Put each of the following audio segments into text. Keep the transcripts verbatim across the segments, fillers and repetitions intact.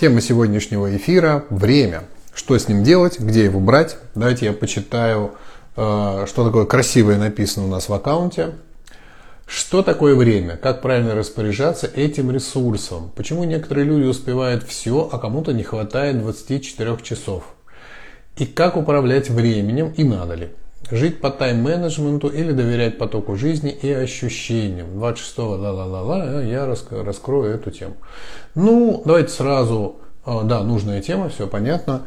Тема сегодняшнего эфира – время. Что с ним делать, где его брать. Давайте я почитаю, что такое красивое написано у нас в аккаунте. Что такое время? Как правильно распоряжаться этим ресурсом? Почему некоторые люди успевают все, а кому-то не хватает двадцати четырёх часов? И как управлять временем и надо ли? Жить по тайм-менеджменту или доверять потоку жизни и ощущениям? двадцать шестого ла-ла-ла-ла, я раскрою эту тему. Ну, давайте сразу... Да, нужная тема, все понятно.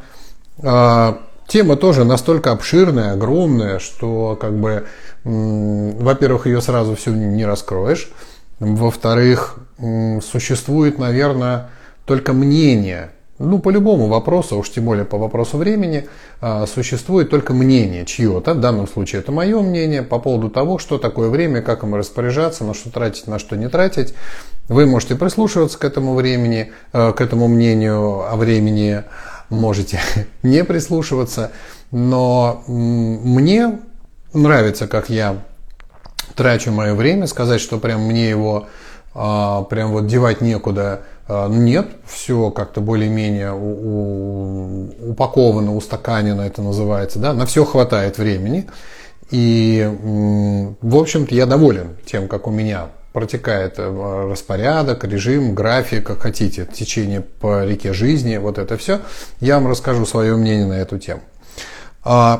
Тема тоже настолько обширная, огромная, что, как бы, во-первых, ее сразу всю не раскроешь. Во-вторых, существует, наверное, только мнение. Ну, по любому вопросу, уж тем более по вопросу времени, существует только мнение чье-то. В данном случае это мое мнение по поводу того, что такое время, как им распоряжаться, на что тратить, на что не тратить. Вы можете прислушиваться к этому времени, к этому мнению о времени, можете не прислушиваться. Но мне нравится, как я трачу мое время. Сказать, что прям мне его прям вот девать некуда, нет, все как-то более-менее у- у- упаковано, устаканено, это называется, да, на все хватает времени, и, в общем-то, я доволен тем, как у меня протекает распорядок, режим, график, как хотите, течение по реке жизни, вот это все. Я вам расскажу свое мнение на эту тему.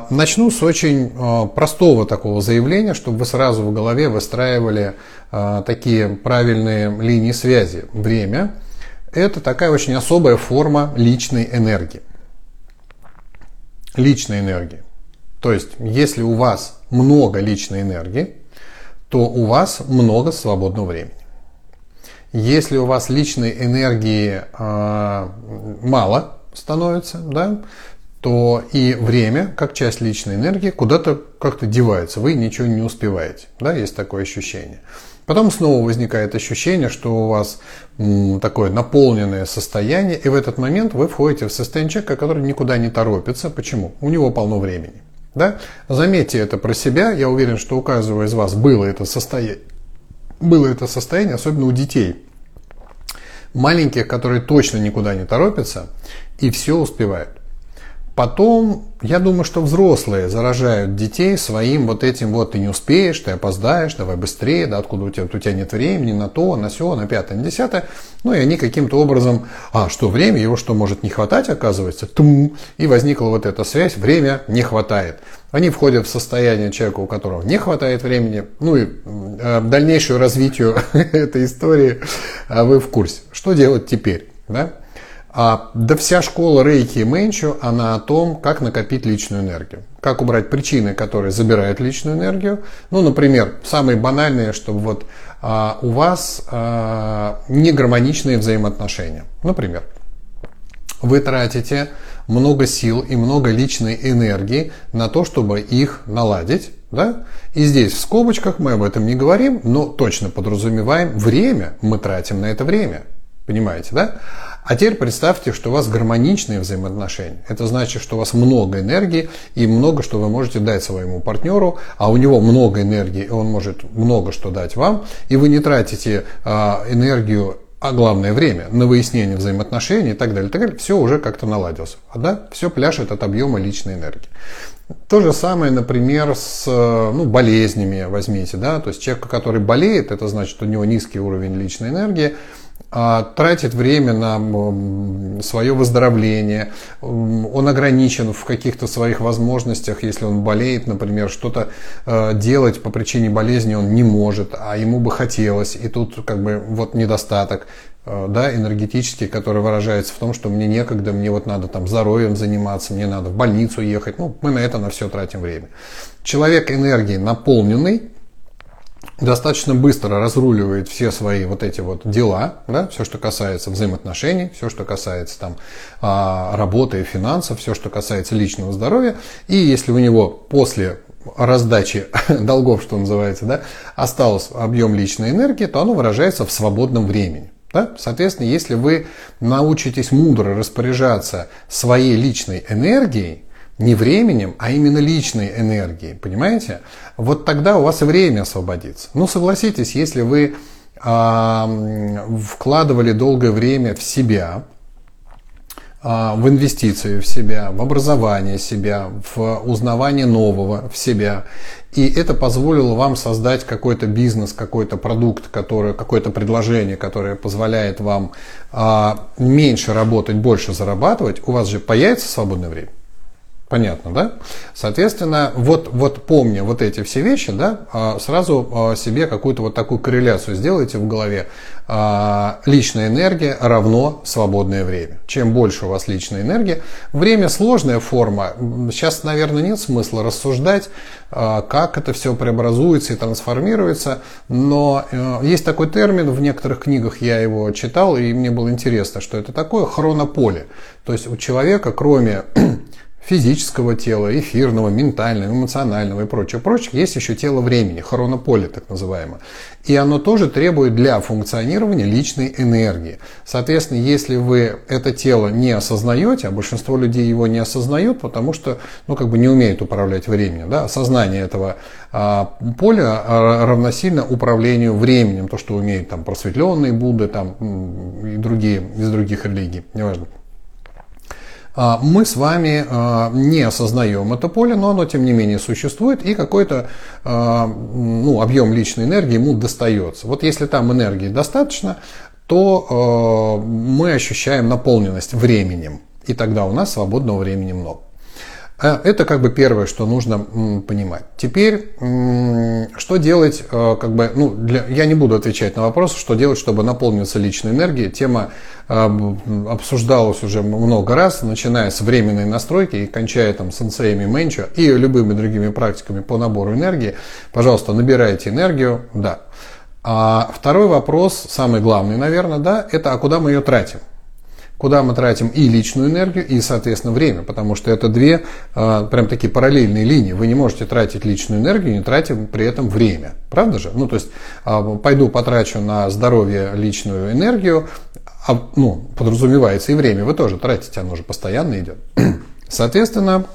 Начну с очень простого такого заявления, чтобы вы сразу в голове выстраивали такие правильные линии связи. Время – это такая очень особая форма личной энергии. Личной энергии. То есть, если у вас много личной энергии, то у вас много свободного времени. Если у вас личной энергии мало становится, да, то и время, как часть личной энергии, куда-то как-то девается, вы ничего не успеваете. Да, есть такое ощущение. Потом снова возникает ощущение, что у вас м, такое наполненное состояние, и в этот момент вы входите в состояние человека, который никуда не торопится. Почему? У него полно времени. Да? Заметьте это про себя. Я уверен, что у каждого из вас было это состояние, было это состояние, особенно у детей. Маленьких, которые точно никуда не торопятся и все успевают. Потом, я думаю, что взрослые заражают детей своим вот этим вот «ты не успеешь, ты опоздаешь, давай быстрее, да откуда у тебя, у тебя нет времени на то, на сё, на пятое, на десятое». Ну и они каким-то образом, а что время, его что может не хватать, оказывается, тум, и возникла вот эта связь, время не хватает. Они входят в состояние человека, у которого не хватает времени, ну и э, дальнейшее развитие этой истории э, вы в курсе. Что делать теперь, да? А, да вся школа Рейки и Менчу, она о том, как накопить личную энергию. Как убрать причины, которые забирают личную энергию. Ну, например, самые банальные, чтобы вот а, у вас а, негармоничные взаимоотношения. Например, вы тратите много сил и много личной энергии на то, чтобы их наладить. Да? И здесь в скобочках мы об этом не говорим, но точно подразумеваем время, мы тратим на это время. Понимаете, да? А теперь представьте, что у вас гармоничные взаимоотношения. Это значит, что у вас много энергии и много, что вы можете дать своему партнеру, а у него много энергии, и он может много что дать вам, и вы не тратите энергию, а главное время, на выяснение взаимоотношений и так далее. Так далее. Все уже как-то наладилось. Да? Все пляшет от объема личной энергии. То же самое, например, с ну, болезнями возьмите. Да? То есть человек, который болеет, это значит, у него низкий уровень личной энергии, тратит время на свое выздоровление, он ограничен в каких-то своих возможностях, если он болеет, например, что-то делать по причине болезни он не может, а ему бы хотелось, и тут как бы вот недостаток, да, энергетический, который выражается в том, что мне некогда, мне вот надо там здоровьем заниматься, мне надо в больницу ехать, ну мы на это на все тратим время. Человек энергии наполненный, достаточно быстро разруливает все свои вот эти вот дела, да, все, что касается взаимоотношений, все, что касается там работы и финансов, все, что касается личного здоровья. И если у него после раздачи долгов, что называется, да, остался объем личной энергии, то оно выражается в свободном времени. Да? Соответственно, если вы научитесь мудро распоряжаться своей личной энергией, не временем, а именно личной энергией, понимаете? Вот тогда у вас и время освободится. Ну, согласитесь, если вы э, вкладывали долгое время в себя, в инвестиции в себя, в образование себя, в узнавание нового в себя. И это позволило вам создать какой-то бизнес, какой-то продукт, который, какое-то предложение, которое позволяет вам а, меньше работать, больше зарабатывать. У вас же появится свободное время. Понятно, да? Соответственно, вот, вот помня вот эти все вещи, да, сразу себе какую-то вот такую корреляцию сделайте в голове. Личная энергия равно свободное время. Чем больше у вас личной энергии. Время сложная форма. Сейчас, наверное, нет смысла рассуждать, как это все преобразуется и трансформируется. Но есть такой термин, в некоторых книгах я его читал, и мне было интересно, что это такое хронополе. То есть у человека, кроме физического тела, эфирного, ментального, эмоционального и прочее, прочее, есть еще тело времени, хронополе так называемое. И оно тоже требует для функционирования личной энергии. Соответственно, если вы это тело не осознаете, а большинство людей его не осознают, потому что, ну, как бы не умеют управлять временем, да, осознание этого а, поля равносильно управлению временем, то, что умеют там просветленные Будды там, и другие из других религий, неважно. Мы с вами не осознаем это поле, но оно, тем не менее, существует, и какой-то ну, объем личной энергии ему достается. Вот если там энергии достаточно, то мы ощущаем наполненность временем, и тогда у нас свободного времени много. Это как бы первое, что нужно понимать. Теперь, что делать, как бы, ну, для, я не буду отвечать на вопрос, что делать, чтобы наполниться личной энергией. Тема обсуждалась уже много раз, начиная с временной настройки и кончая там сенсеями Менчу и любыми другими практиками по набору энергии. Пожалуйста, набирайте энергию, да. А второй вопрос, самый главный, наверное, да, это а куда мы ее тратим? Куда мы тратим и личную энергию, и, соответственно, время. Потому что это две э, прям такие параллельные линии. Вы не можете тратить личную энергию, не тратя при этом время. Правда же? Ну, то есть, э, пойду потрачу на здоровье личную энергию, а, ну, подразумевается и время. Вы тоже тратите, оно же постоянно идет. Соответственно,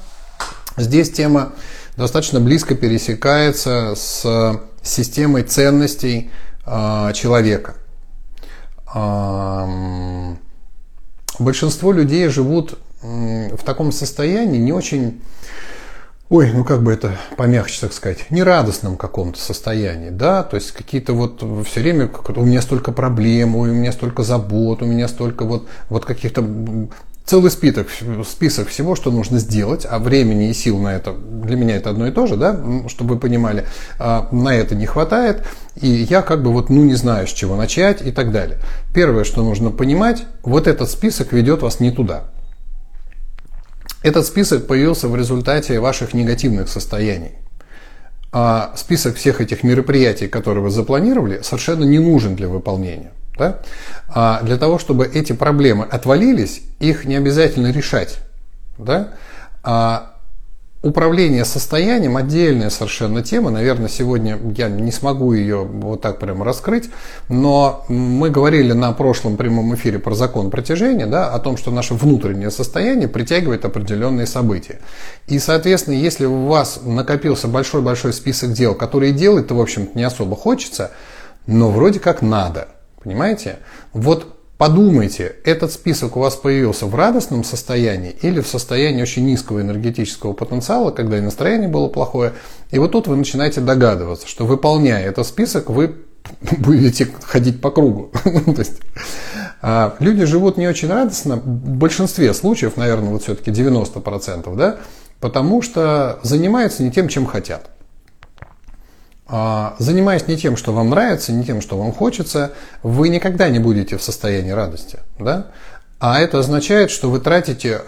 здесь тема достаточно близко пересекается с системой ценностей э, человека. Эм... Большинство людей живут в таком состоянии не очень, ой, ну как бы это помягче, так сказать, нерадостном каком-то состоянии, да, то есть какие-то вот все время, у меня столько проблем, у меня столько забот, у меня столько вот, вот каких-то, целый список, список всего, что нужно сделать, а времени и сил на это, для меня это одно и то же, да, чтобы вы понимали, на это не хватает, и я как бы вот ну не знаю, с чего начать и так далее. Первое, что нужно понимать, вот этот список ведет вас не туда. Этот список появился в результате ваших негативных состояний. А список всех этих мероприятий, которые вы запланировали, совершенно не нужен для выполнения. Да? А для того, чтобы эти проблемы отвалились, их не обязательно решать. Да? А управление состоянием – отдельная совершенно тема. Наверное, сегодня я не смогу ее вот так прямо раскрыть. Но мы говорили на прошлом прямом эфире про закон притяжения, да, о том, что наше внутреннее состояние притягивает определенные события. И, соответственно, если у вас накопился большой-большой список дел, которые делать-то, в общем-то, не особо хочется, но вроде как надо. Понимаете? Вот подумайте, этот список у вас появился в радостном состоянии или в состоянии очень низкого энергетического потенциала, когда и настроение было плохое. И вот тут вы начинаете догадываться, что выполняя этот список, вы будете ходить по кругу. То есть, люди живут не очень радостно, в большинстве случаев, наверное, вот все-таки девяносто процентов, да, потому что занимаются не тем, чем хотят. Занимаясь не тем, что вам нравится, не тем, что вам хочется, вы никогда не будете в состоянии радости, да? А это означает, что вы тратите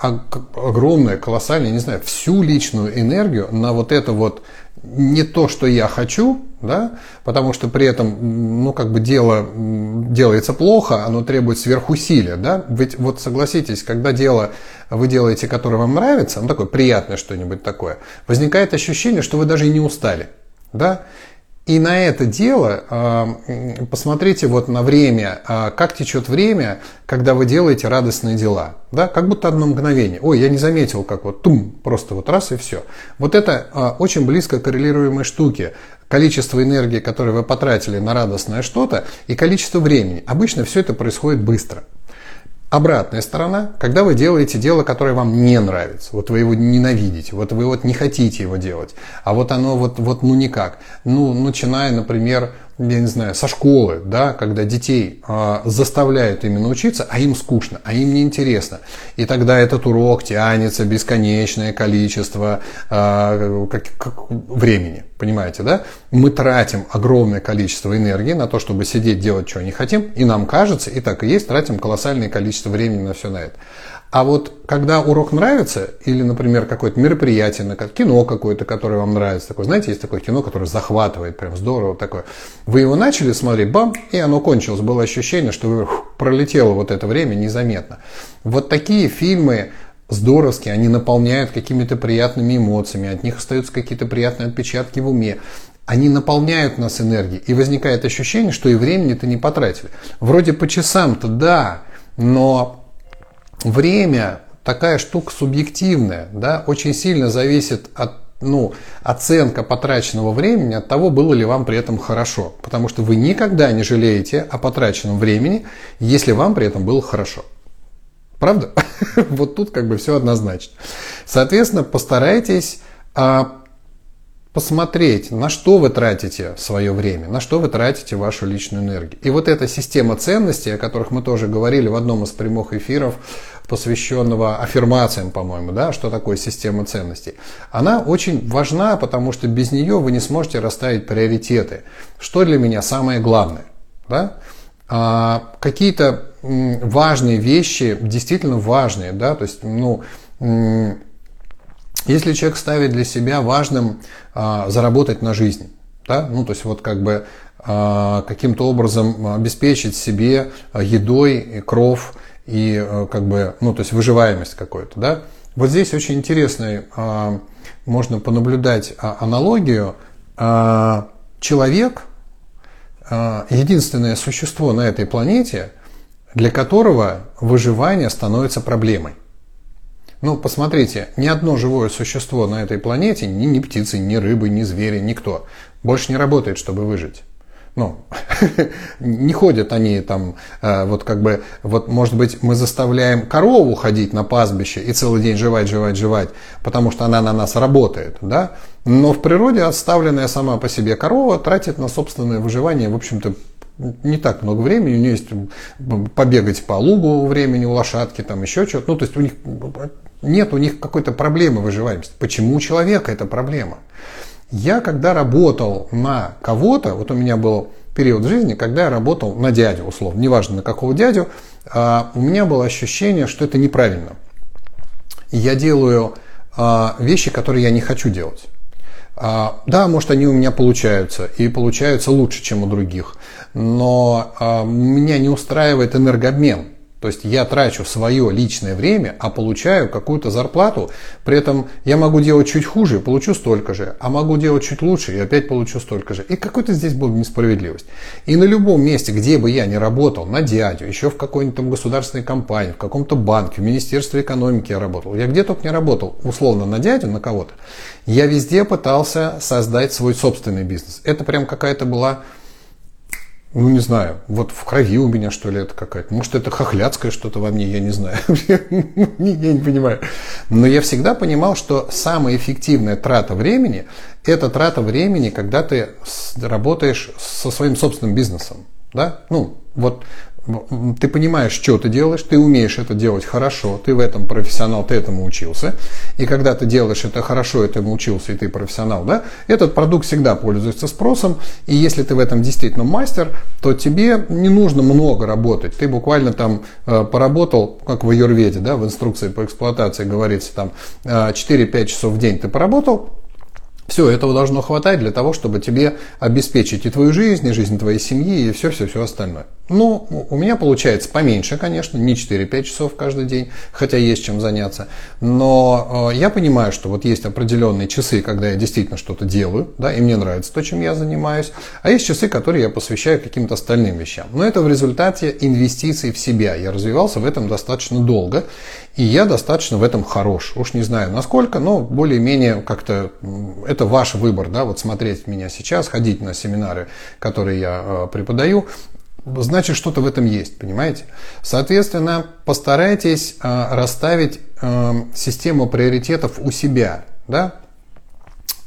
огромное, колоссальное, не знаю, всю личную энергию на вот это вот не то, что я хочу, да? Потому что при этом, ну, как бы дело делается плохо, оно требует сверхусилия, да? Ведь вот согласитесь, когда дело вы делаете, которое вам нравится, ну, такое приятное что-нибудь такое, возникает ощущение, что вы даже и не устали, да? И на это дело посмотрите вот на время, как течет время, когда вы делаете радостные дела, да, как будто одно мгновение. Ой, я не заметил, как вот тум, просто вот раз и все. Вот это очень близко коррелируемые штуки. Количество энергии, которое вы потратили на радостное что-то, и количество времени. Обычно все это происходит быстро. Обратная сторона, когда вы делаете дело, которое вам не нравится, вот вы его ненавидите, вот вы вот не хотите его делать, а вот оно вот, вот ну никак. Ну, начиная, например, я не знаю, со школы, да, когда детей э, заставляют именно учиться, а им скучно, а им неинтересно. И тогда этот урок тянется бесконечное количество э, как, как времени, понимаете, да? Мы тратим огромное количество энергии на то, чтобы сидеть, делать, чего не хотим, и нам кажется, и так и есть, тратим колоссальное количество времени на все на это. А вот когда урок нравится, или, например, какое-то мероприятие, кино какое-то, которое вам нравится, такое, знаете, есть такое кино, которое захватывает, прям здорово такое. Вы его начали смотреть, бам, и оно кончилось. Было ощущение, что вы, фу, пролетело вот это время незаметно. Вот такие фильмы здоровские, они наполняют какими-то приятными эмоциями, от них остаются какие-то приятные отпечатки в уме. Они наполняют нас энергией, и возникает ощущение, что и времени-то не потратили. Вроде по часам-то да, но... Время такая штука субъективная, да, очень сильно зависит от, ну, оценка потраченного времени, от того, было ли вам при этом хорошо. Потому что вы никогда не жалеете о потраченном времени, если вам при этом было хорошо. Правда? Вот тут как бы все однозначно. Соответственно, постарайтесь посмотреть, на что вы тратите свое время, на что вы тратите вашу личную энергию. И вот эта система ценностей, о которых мы тоже говорили в одном из прямых эфиров, посвященного аффирмациям, по-моему, да, что такое система ценностей, она очень важна, потому что без нее вы не сможете расставить приоритеты. Что для меня самое главное, да? А какие-то важные вещи, действительно важные, да, то есть, ну... Если человек ставит для себя важным э, заработать на жизнь, да? Ну, то есть вот как бы э, каким-то образом обеспечить себе едой, кров и э, как бы, ну, то есть выживаемость какую-то, да? Вот здесь очень интересно, э, можно понаблюдать аналогию. Э, человек, э, единственное существо на этой планете, для которого выживание становится проблемой. Ну, посмотрите, ни одно живое существо на этой планете, ни, ни птицы, ни рыбы, ни звери, никто, больше не работает, чтобы выжить. Ну, не ходят они там, э, вот как бы, вот может быть мы заставляем корову ходить на пастбище и целый день жевать, жевать, жевать, потому что она на нас работает, да? Но в природе оставленная сама по себе корова тратит на собственное выживание, в общем-то, не так много времени, у нее есть побегать по лугу времени у лошадки, там еще что-то. Ну, то есть у них нет у них какой-то проблемы выживаемости. Почему у человека эта проблема? Я когда работал на кого-то, вот у меня был период жизни, когда я работал на дядю, условно, неважно на какого дядю, у меня было ощущение, что это неправильно. Я делаю вещи, которые я не хочу делать. Да, может, они у меня получаются, и получаются лучше, чем у других, но меня не устраивает энергообмен. То есть я трачу свое личное время, а получаю какую-то зарплату, при этом я могу делать чуть хуже, получу столько же, а могу делать чуть лучше, и опять получу столько же. И какой-то здесь была несправедливость. И на любом месте, где бы я ни работал, на дядю, еще в какой-нибудь там государственной компании, в каком-то банке, в Министерстве экономики я работал, я где только не работал, условно на дядю, на кого-то, я везде пытался создать свой собственный бизнес. Это прям какая-то была, ну не знаю, вот в крови у меня что ли это какая-то, может это хохляцкое что-то во мне, я не знаю, я не понимаю. Но я всегда понимал, что самая эффективная трата времени, это трата времени, когда ты работаешь со своим собственным бизнесом, да, ну вот. Ты понимаешь, что ты делаешь, ты умеешь это делать хорошо, ты в этом профессионал, ты этому учился. И когда ты делаешь это хорошо, этому учился, и ты профессионал, да, этот продукт всегда пользуется спросом. И если ты в этом действительно мастер, то тебе не нужно много работать. Ты буквально там э, поработал, как в аюрведе, да, в инструкции по эксплуатации говорится, там э, четыре-пять часов в день ты поработал. Все, этого должно хватать для того, чтобы тебе обеспечить и твою жизнь, и жизнь твоей семьи, и все-все-все остальное. Ну, у меня получается поменьше, конечно, не четыре-пять часов каждый день, хотя есть чем заняться. Но э, я понимаю, что вот есть определенные часы, когда я действительно что-то делаю, да, и мне нравится то, чем я занимаюсь. А есть часы, которые я посвящаю каким-то остальным вещам. Но это в результате инвестиций в себя. Я развивался в этом достаточно долго, и я достаточно в этом хорош. Уж не знаю насколько, но более-менее как-то... Это Это ваш выбор, да, вот смотреть меня сейчас, ходить на семинары, которые я э, преподаю, значит, что-то в этом есть, понимаете? Соответственно, постарайтесь э, расставить э, систему приоритетов у себя, да?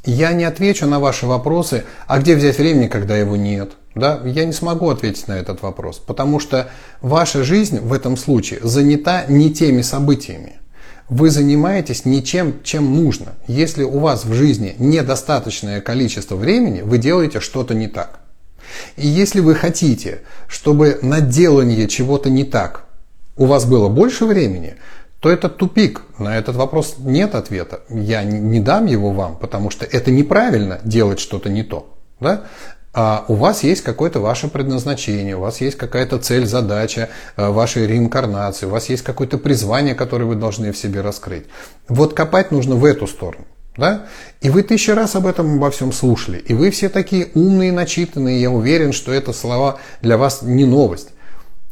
Я не отвечу на ваши вопросы, а где взять времени, когда его нет, да? Я не смогу ответить на этот вопрос, потому что ваша жизнь в этом случае занята не теми событиями. Вы занимаетесь не чем, чем нужно. Если у вас в жизни недостаточное количество времени, вы делаете что-то не так. И если вы хотите, чтобы на делание чего-то не так у вас было больше времени, то это тупик. На этот вопрос нет ответа. Я не дам его вам, потому что это неправильно делать что-то не то. Да? А у вас есть какое-то ваше предназначение, у вас есть какая-то цель, задача вашей реинкарнации, у вас есть какое-то призвание, которое вы должны в себе раскрыть. Вот копать нужно в эту сторону. Да? И вы тысячи раз об этом обо всем слушали. И вы все такие умные, начитанные. Я уверен, что это слова для вас не новость.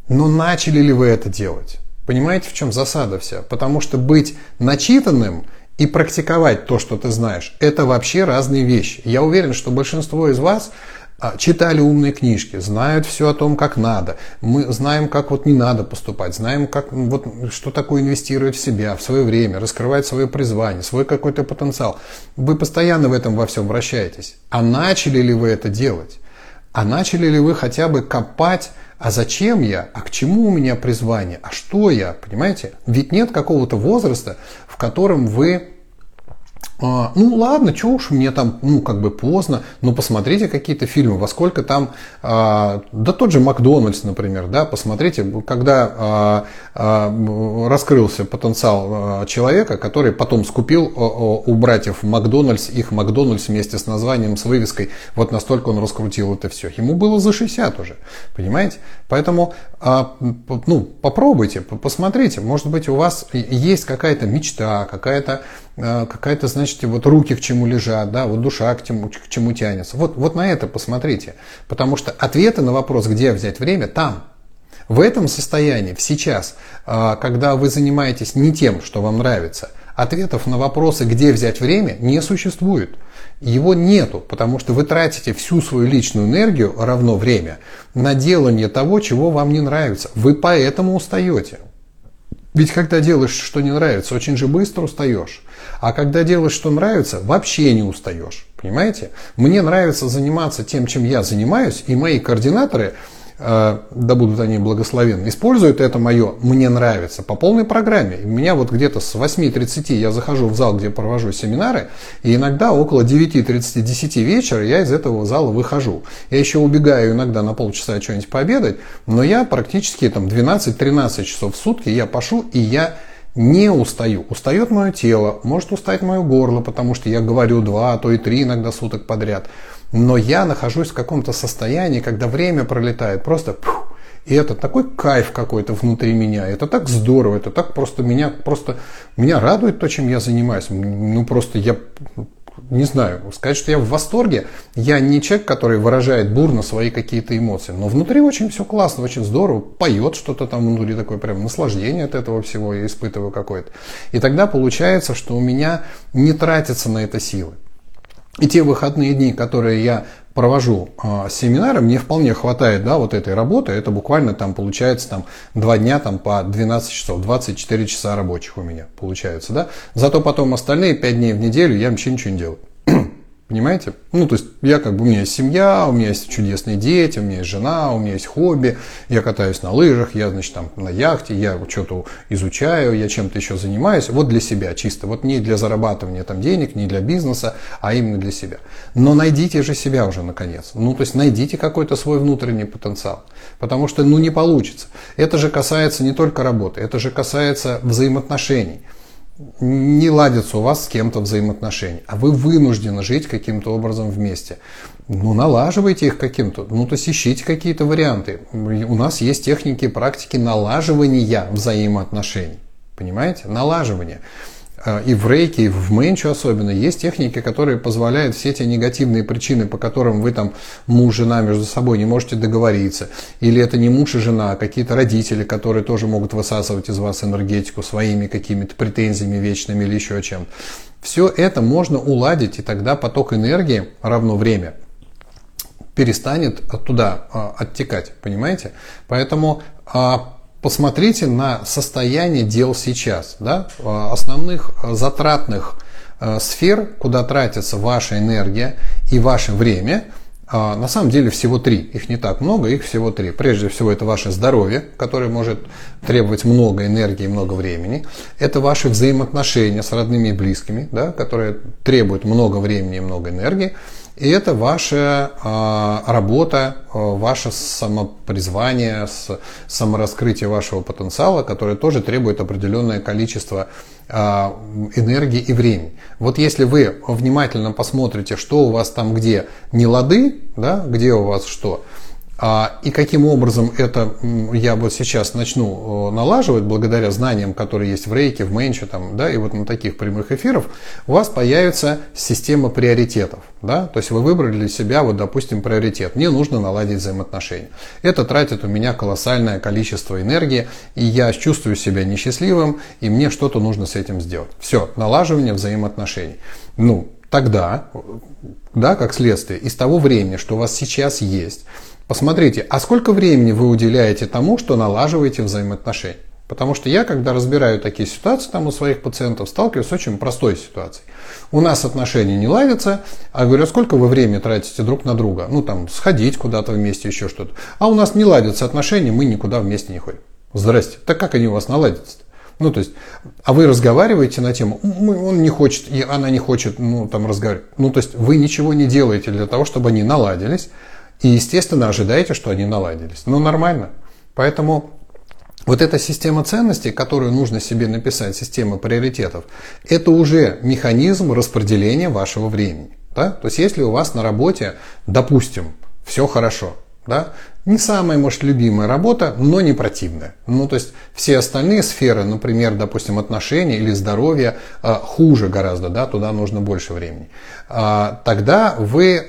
Но начали ли вы это делать? Понимаете, в чем засада вся? Потому что быть начитанным и практиковать то, что ты знаешь, это вообще разные вещи. Я уверен, что большинство из вас читали умные книжки, знают все о том, как надо. Мы знаем, как вот не надо поступать, знаем, как, вот, что такое инвестировать в себя, в свое время, раскрывать свое призвание, свой какой-то потенциал. Вы постоянно в этом во всем вращаетесь. А начали ли вы это делать? А начали ли вы хотя бы копать, а зачем я, а к чему у меня призвание, а что я, понимаете? Ведь нет какого-то возраста, в котором вы... Ну ладно, чё уж мне там, ну как бы поздно, но посмотрите какие-то фильмы, во сколько там, да тот же Макдональдс, например, да, посмотрите, когда раскрылся потенциал человека, который потом скупил у братьев Макдональдс, их Макдональдс вместе с названием, с вывеской, вот настолько он раскрутил это все. Ему было за шестьдесят уже, понимаете? Поэтому, ну, попробуйте, посмотрите, может быть, у вас есть какая-то мечта, какая-то, какая-то, значит, вот руки к чему лежат, да, вот душа к чему, к чему тянется. Вот, вот на это посмотрите. Потому что ответы на вопрос, где взять время, там. В этом состоянии, сейчас, когда вы занимаетесь не тем, что вам нравится, ответов на вопросы, где взять время, не существует. Его нету, потому что вы тратите всю свою личную энергию, равно время, на делание того, чего вам не нравится. Вы поэтому устаете. Ведь когда делаешь, что не нравится, очень же быстро устаешь. А когда делаешь, что нравится, вообще не устаешь. Понимаете? Мне нравится заниматься тем, чем я занимаюсь, и мои координаторы, э, да будут они благословенны, используют это мое «мне нравится» по полной программе. У меня вот где-то с восемь тридцать я захожу в зал, где провожу семинары, и иногда около девять тридцать десять вечера я из этого зала выхожу. Я еще убегаю иногда на полчаса что-нибудь пообедать, но я практически там двенадцать-тринадцать часов в сутки я пашу, и я... не устаю. Устает мое тело, может устать мое горло, потому что я говорю два, а то и три иногда суток подряд. Но я нахожусь в каком-то состоянии, когда время пролетает просто... Пух, и это такой кайф какой-то внутри меня. Это так здорово, это так просто меня... Просто меня радует то, чем я занимаюсь. Ну просто я... Не знаю, сказать, что я в восторге. Я не человек, который выражает бурно свои какие-то эмоции. Но внутри очень все классно, очень здорово. Поет что-то там внутри, такое прям наслаждение от этого всего я испытываю какое-то. И тогда получается, что у меня не тратятся на это силы. И те выходные дни, которые я провожу э, семинары, мне вполне хватает, да, вот этой работы. Это буквально там получается там, два дня там, по двенадцать часов, двадцать четыре часа рабочих у меня получается. Да? Зато потом остальные пять дней в неделю я вообще ничего не делаю. Понимаете? Ну, то есть, я как бы, у меня есть семья, у меня есть чудесные дети, у меня есть жена, у меня есть хобби, я катаюсь на лыжах, я, значит, там, на яхте, я что-то изучаю, я чем-то еще занимаюсь. Вот для себя чисто. Вот не для зарабатывания там денег, не для бизнеса, а именно для себя. Но найдите же себя уже, наконец. Ну, то есть, найдите какой-то свой внутренний потенциал. Потому что, ну, не получится. Это же касается не только работы, это же касается взаимоотношений. Не ладится у вас с кем-то взаимоотношения, а вы вынуждены жить каким-то образом вместе. Ну, налаживайте их каким-то, ну, то есть ищите какие-то варианты. У нас есть техники и практики налаживания взаимоотношений, понимаете? Налаживание. И в рейке, и в менчу особенно есть техники, которые позволяют все те негативные причины, по которым вы там муж, жена между собой не можете договориться, или это не муж и жена, а какие-то родители, которые тоже могут высасывать из вас энергетику своими какими-то претензиями вечными или еще чем-то. Все это можно уладить, и тогда поток энергии равно время перестанет туда оттекать, понимаете? Поэтому посмотрите на состояние дел сейчас, да? Основных затратных сфер, куда тратится ваша энергия и ваше время, на самом деле всего три. Их не так много, их всего три. Прежде всего, это ваше здоровье, которое может требовать много энергии и много времени. Это ваши взаимоотношения с родными и близкими, да, которые требуют много времени и много энергии. И это ваша э, работа, э, ваше самопризвание, с, самораскрытие вашего потенциала, которое тоже требует определенное количество э, энергии и времени. Вот если вы внимательно посмотрите, что у вас там где не лады, да, где у вас что, э, и каким образом это я вот сейчас начну налаживать, благодаря знаниям, которые есть в Рейке, в Менчу, там, да, и вот на таких прямых эфирах, у вас появится система приоритетов. Да? То есть вы выбрали для себя, вот, допустим, приоритет. Мне нужно наладить взаимоотношения. Это тратит у меня колоссальное количество энергии, и я чувствую себя несчастливым, и мне что-то нужно с этим сделать. Все, налаживание взаимоотношений. Ну, тогда, да, как следствие, из того времени, что у вас сейчас есть, посмотрите, а сколько времени вы уделяете тому, что налаживаете взаимоотношения? Потому что я, когда разбираю такие ситуации там, у своих пациентов, сталкиваюсь с очень простой ситуацией. У нас отношения не ладятся, а говорю, сколько вы времени тратите друг на друга? Ну, там, сходить куда-то вместе, еще что-то. А у нас не ладятся отношения, мы никуда вместе не ходим. Здрасте. Так как они у вас наладятся-то? Ну, то есть, а вы разговариваете на тему, он не хочет, и она не хочет, ну, там, разговаривать. Ну, то есть, вы ничего не делаете для того, чтобы они наладились. И, естественно, ожидаете, что они наладились. Ну, нормально. Поэтому... Вот эта система ценностей, которую нужно себе написать, система приоритетов, это уже механизм распределения вашего времени. Да? То есть, если у вас на работе, допустим, все хорошо, да? Не самая, может, любимая работа, но не противная. Ну, то есть, все остальные сферы, например, допустим, отношения или здоровье, хуже гораздо, да? Туда нужно больше времени. Тогда вы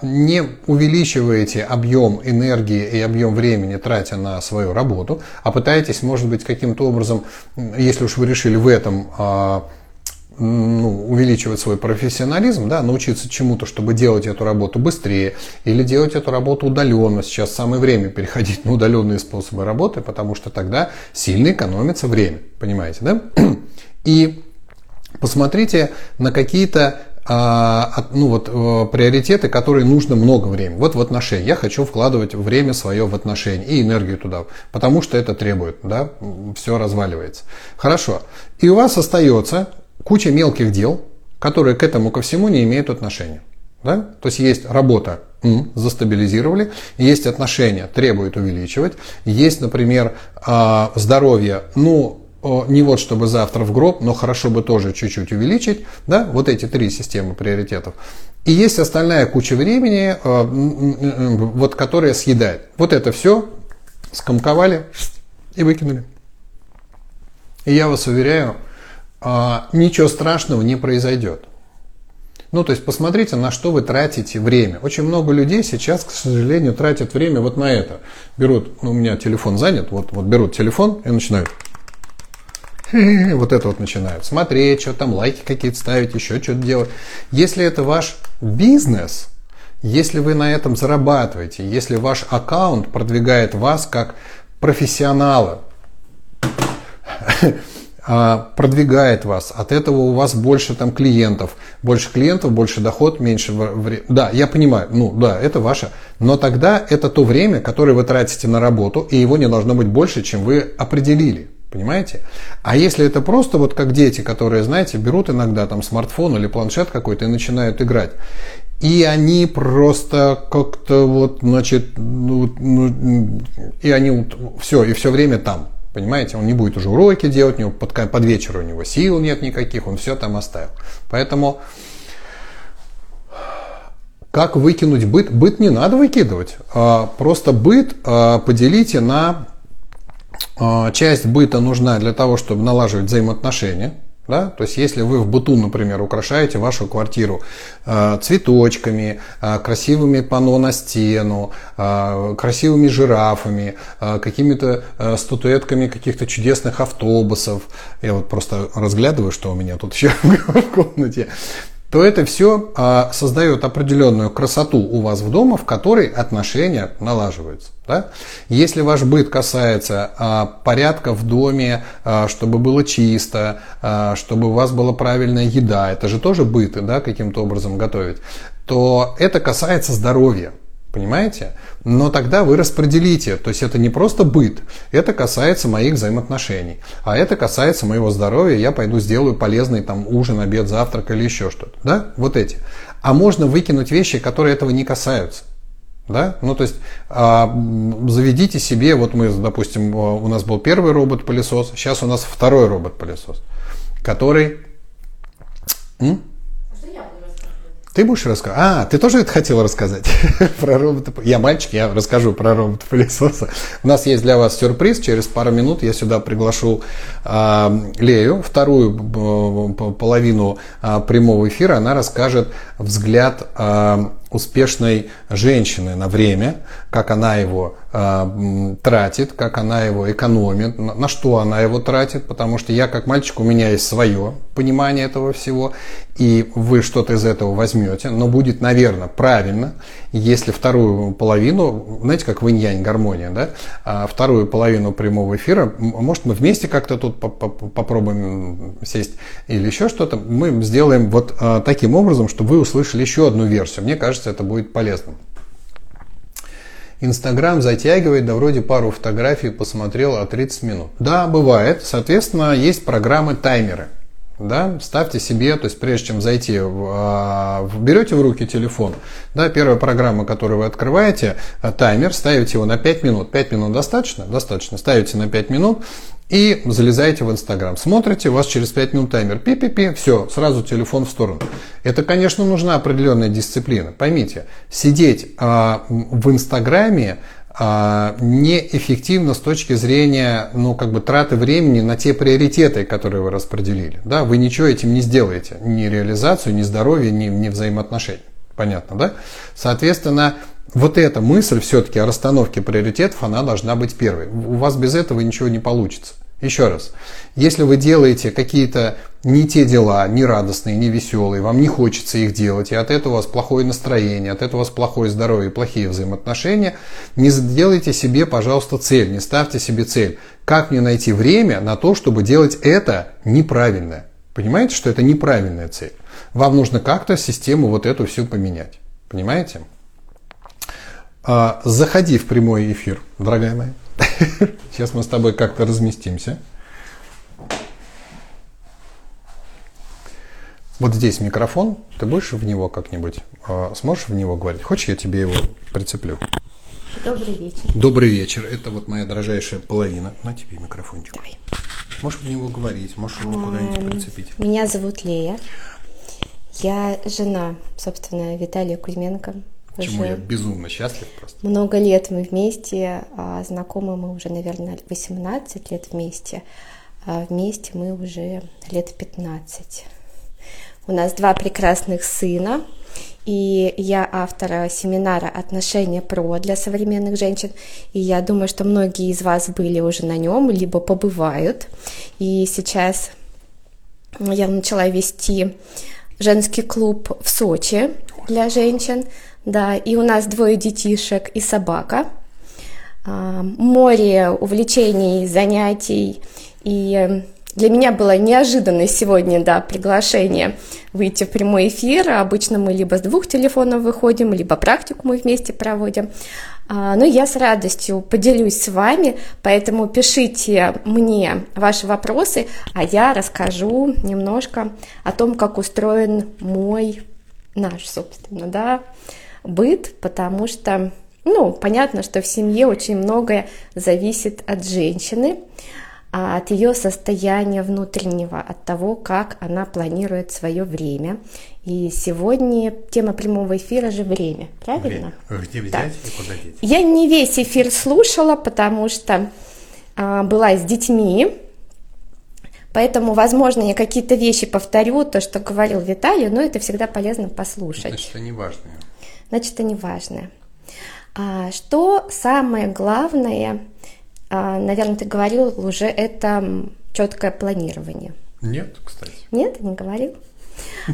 не увеличиваете объем энергии и объем времени, тратя на свою работу, а пытаетесь, может быть, каким-то образом, если уж вы решили в этом... Ну, увеличивать свой профессионализм, да, научиться чему-то, чтобы делать эту работу быстрее или делать эту работу удаленно. Сейчас самое время переходить на удаленные способы работы, потому что тогда сильно экономится время, понимаете, да? И посмотрите на какие-то ну, вот, приоритеты, которые нужно много времени. Вот в отношения. Я хочу вкладывать время свое в отношения и энергию туда, потому что это требует, да, все разваливается. Хорошо. И у вас остается... куча мелких дел, которые к этому ко всему не имеют отношения. Да? То есть есть работа, м, застабилизировали, есть отношения, требует увеличивать, есть, например, э, здоровье, ну, э, не вот чтобы завтра в гроб, но хорошо бы тоже чуть-чуть увеличить, да? Вот эти три системы приоритетов. И есть остальная куча времени, э, э, э, вот, которая съедает. Вот это все скомковали и выкинули. И я вас уверяю, ничего страшного не произойдет. Ну, то есть, посмотрите, на что вы тратите время. Очень много людей сейчас, к сожалению, тратят время вот на это. Берут, ну, у меня телефон занят, вот, вот берут телефон и начинают. Вот это вот начинают смотреть, что там, лайки какие-то ставить, еще что-то делать. Если это ваш бизнес, если вы на этом зарабатываете, если ваш аккаунт продвигает вас как профессионала, продвигает вас, от этого у вас больше там клиентов, больше клиентов, больше доход, меньше времени. Да, я понимаю, ну да, это ваше, но тогда это то время, которое вы тратите на работу, и его не должно быть больше, чем вы определили, понимаете? А если это просто вот как дети, которые, знаете, берут иногда там смартфон или планшет какой-то и начинают играть, и они просто как-то вот, значит, ну, ну, и они вот, все, и все время там. Понимаете, он не будет уже уроки делать, у него под, под вечер у него сил нет никаких, он все там оставил. Поэтому, как выкинуть быт? Быт не надо выкидывать. Просто быт поделите на... Часть быта нужна для того, чтобы налаживать взаимоотношения. Да? То есть, если вы в быту, например, украшаете вашу квартиру э, цветочками, э, красивыми панно на стену, э, красивыми жирафами, э, какими-то э, статуэтками каких-то чудесных автобусов. Я вот просто разглядываю, что у меня тут еще в комнате. то это все а, создает определенную красоту у вас в доме, в которой отношения налаживаются. Да? Если ваш быт касается а, порядка в доме, а, чтобы было чисто, а, чтобы у вас была правильная еда, это же тоже быт, да, каким-то образом готовить, то это касается здоровья. Понимаете? Но тогда вы распределите. То есть это не просто быт, это касается моих взаимоотношений. А это касается моего здоровья. Я пойду сделаю полезный там ужин, обед, завтрак или еще что-то. Да? Вот эти. А можно выкинуть вещи, которые этого не касаются. Да? Ну, то есть а, заведите себе, вот мы, допустим, у нас был первый робот-пылесос, сейчас у нас второй робот-пылесос, который... М? Ты будешь рассказывать? А, ты тоже это хотел рассказать про робота? Я мальчик, я расскажу про робота-пылесоса. У нас есть для вас сюрприз. Через пару минут я сюда приглашу э, Лею, вторую э, половину э, прямого эфира. Она расскажет взгляд э, успешной женщины на время, как она его э, тратит, как она его экономит, на, на что она его тратит, потому что я как мальчик, у меня есть свое понимание этого всего, и вы что-то из этого возьмете, но будет, наверное, правильно, если вторую половину, знаете, как в инь-янь гармония, да, а вторую половину прямого эфира, может мы вместе как-то тут попробуем сесть или еще что-то, мы сделаем вот э, таким образом, чтобы вы услышали еще одну версию, мне кажется, это будет полезно. Инстаграм затягивает, да вроде пару фотографий посмотрел, а тридцать минут. Да, бывает. Соответственно, есть программы-таймеры. Да? Ставьте себе, то есть прежде чем зайти, в, берете в руки телефон, да, первая программа, которую вы открываете, таймер, ставите его на пять минут. пять минут достаточно? Достаточно. Ставите на пять минут. И залезаете в Инстаграм. Смотрите, у вас через пять минут таймер пи-пи-пи, все, сразу телефон в сторону. Это, конечно, нужна определенная дисциплина. Поймите, сидеть а, в Инстаграме а, неэффективно с точки зрения, ну, как бы траты времени на те приоритеты, которые вы распределили. Да? Вы ничего этим не сделаете. Ни реализацию, ни здоровье, ни, ни взаимоотношений. Понятно, да? Соответственно, вот эта мысль все-таки о расстановке приоритетов, она должна быть первой. У вас без этого ничего не получится. Еще раз, если вы делаете какие-то не те дела, не радостные, не веселые, вам не хочется их делать, и от этого у вас плохое настроение, от этого у вас плохое здоровье, плохие взаимоотношения, не делайте себе, пожалуйста, цель, не ставьте себе цель. Как мне найти время на то, чтобы делать это неправильно? Понимаете, что это неправильная цель? Вам нужно как-то систему вот эту всю поменять. Понимаете? Заходи в прямой эфир, дорогая моя. Сейчас мы с тобой как-то разместимся. Вот здесь микрофон. Ты будешь в него как-нибудь? Сможешь в него говорить? Хочешь, я тебе его прицеплю? Добрый вечер. Добрый вечер. Это вот моя дорожайшая половина. На тебе микрофончик. Давай. Можешь в него говорить, можешь его куда-нибудь прицепить. Меня зовут Лея. Я жена, собственно, Виталия Кузьменко. Почему я безумно счастлив просто. Много лет мы вместе, знакомы мы уже, наверное, восемнадцать лет вместе. Вместе мы уже лет пятнадцать. У нас два прекрасных сына. И я автор семинара «Отношения ПРО» для современных женщин. И я думаю, что многие из вас были уже на нем, либо побывают. И сейчас я начала вести женский клуб в Сочи для женщин. Да, и у нас двое детишек и собака, море увлечений, занятий, и для меня было неожиданно сегодня, да, приглашение выйти в прямой эфир, обычно мы либо с двух телефонов выходим, либо практику мы вместе проводим, но я с радостью поделюсь с вами, поэтому пишите мне ваши вопросы, а я расскажу немножко о том, как устроен мой, наш, собственно, да, быт, потому что, ну, понятно, что в семье очень многое зависит от женщины, от ее состояния внутреннего, от того, как она планирует свое время. И сегодня тема прямого эфира же время, правильно? Время. Где взять, да, и куда деть? Я не весь эфир слушала, потому что а, была с детьми, поэтому, возможно, я какие-то вещи повторю, то, что говорил Виталий, но это всегда полезно послушать. Значит, они важные. Значит, они важны. Что самое главное, наверное, ты говорил уже, это четкое планирование. Нет, кстати. Нет, не говорил?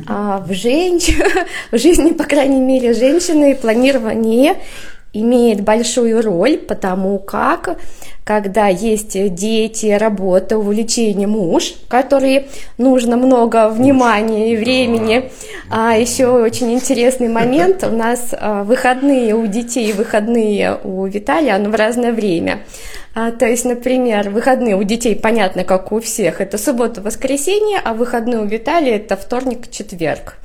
А в, женщ... в жизни, по крайней мере, женщины планирование имеет большую роль, потому как, когда есть дети, работа, увлечение, муж, который нужно много внимания и времени. А еще очень интересный момент, у нас выходные у детей, выходные у Виталия, но в разное время. А, то есть, например, выходные у детей, понятно, как у всех, это суббота-воскресенье, а выходные у Виталия это вторник-четверг.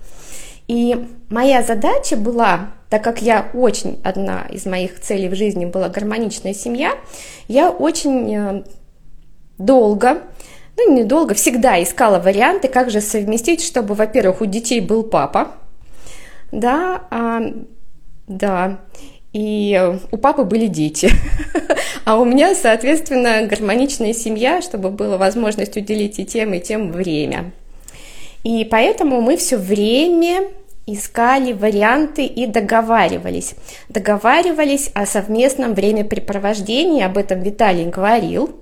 И моя задача была, так как я очень, одна из моих целей в жизни была гармоничная семья, я очень долго, ну недолго, всегда искала варианты, как же совместить, чтобы, во-первых, у детей был папа, да, а, да, и у папы были дети, а у меня, соответственно, гармоничная семья, чтобы была возможность уделить и тем, и тем время. И поэтому мы все время искали варианты и договаривались. Договаривались о совместном времяпрепровождении, об этом Виталий говорил,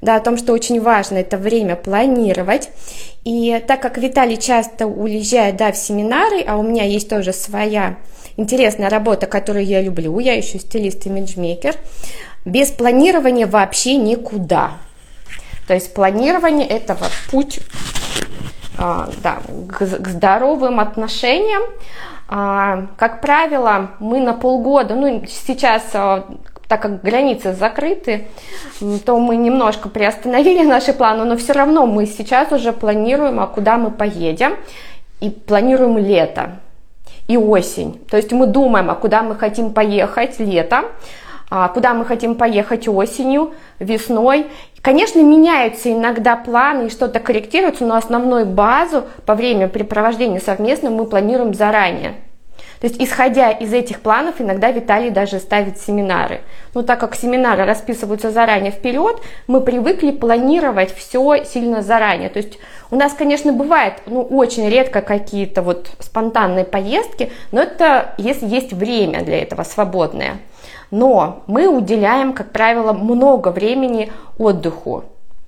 да, о том, что очень важно это время планировать. И так как Виталий часто уезжает, да, в семинары, а у меня есть тоже своя интересная работа, которую я люблю, я еще стилист и имиджмейкер, без планирования вообще никуда. То есть планирование – это вот путь... Да, к здоровым отношениям. Как правило, мы на полгода, ну сейчас, так как границы закрыты, то мы немножко приостановили наши планы, но все равно мы сейчас уже планируем, а куда мы поедем, и планируем лето и осень. То есть мы думаем, а куда мы хотим поехать летом, а куда мы хотим поехать осенью, весной. Конечно, меняются иногда планы и что-то корректируется, но основную базу по времяпрепровождения совместно мы планируем заранее. То есть, исходя из этих планов, иногда Виталий даже ставит семинары. Но так как семинары расписываются заранее вперед, мы привыкли планировать все сильно заранее. То есть, у нас, конечно, бывает, ну, очень редко какие-то вот спонтанные поездки, но это если есть время для этого свободное. Но мы уделяем, как правило, много времени отдыху.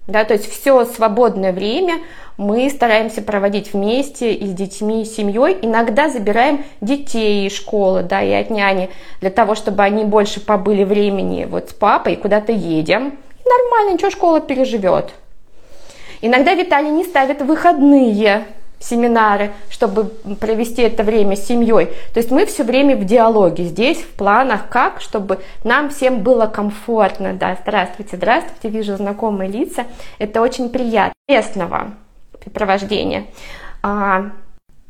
Да, то есть все свободное время мы стараемся проводить вместе и с детьми, и с семьей. Иногда забираем детей из школы, да, и от няни, для того, чтобы они больше побыли времени вот с папой, куда-то едем. И нормально, ничего, школа переживет. Иногда Виталий не ставит выходные семинары, чтобы провести это время с семьей. То есть мы все время в диалоге здесь, в планах, как, чтобы нам всем было комфортно. Да, здравствуйте, здравствуйте, вижу знакомые лица. Это очень приятно. Интересного препровождения. А,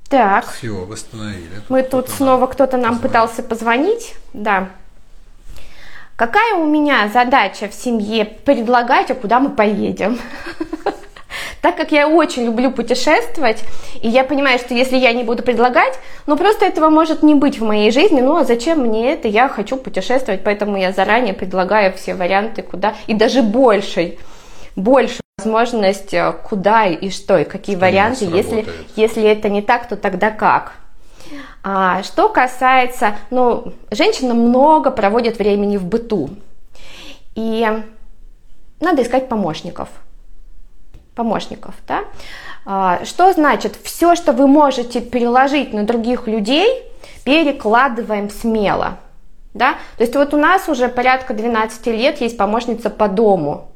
так. Все, восстановили. Мы тут кто-то снова, кто-то нам позвонил. Пытался позвонить. Да. Какая у меня задача в семье? Предлагать, а куда мы поедем? Так как я очень люблю путешествовать, и я понимаю, что если я не буду предлагать, ну просто этого может не быть в моей жизни, ну а зачем мне это, я хочу путешествовать, поэтому я заранее предлагаю все варианты, куда, и даже больше, больше возможность, куда и что, и какие что варианты, если, если это не так, то тогда как. А, что касается, ну, женщина много проводит времени в быту, и надо искать помощников. помощников, да? Что значит, все, что вы можете переложить на других людей, перекладываем смело, да? То есть вот у нас уже порядка двенадцати лет есть помощница по дому.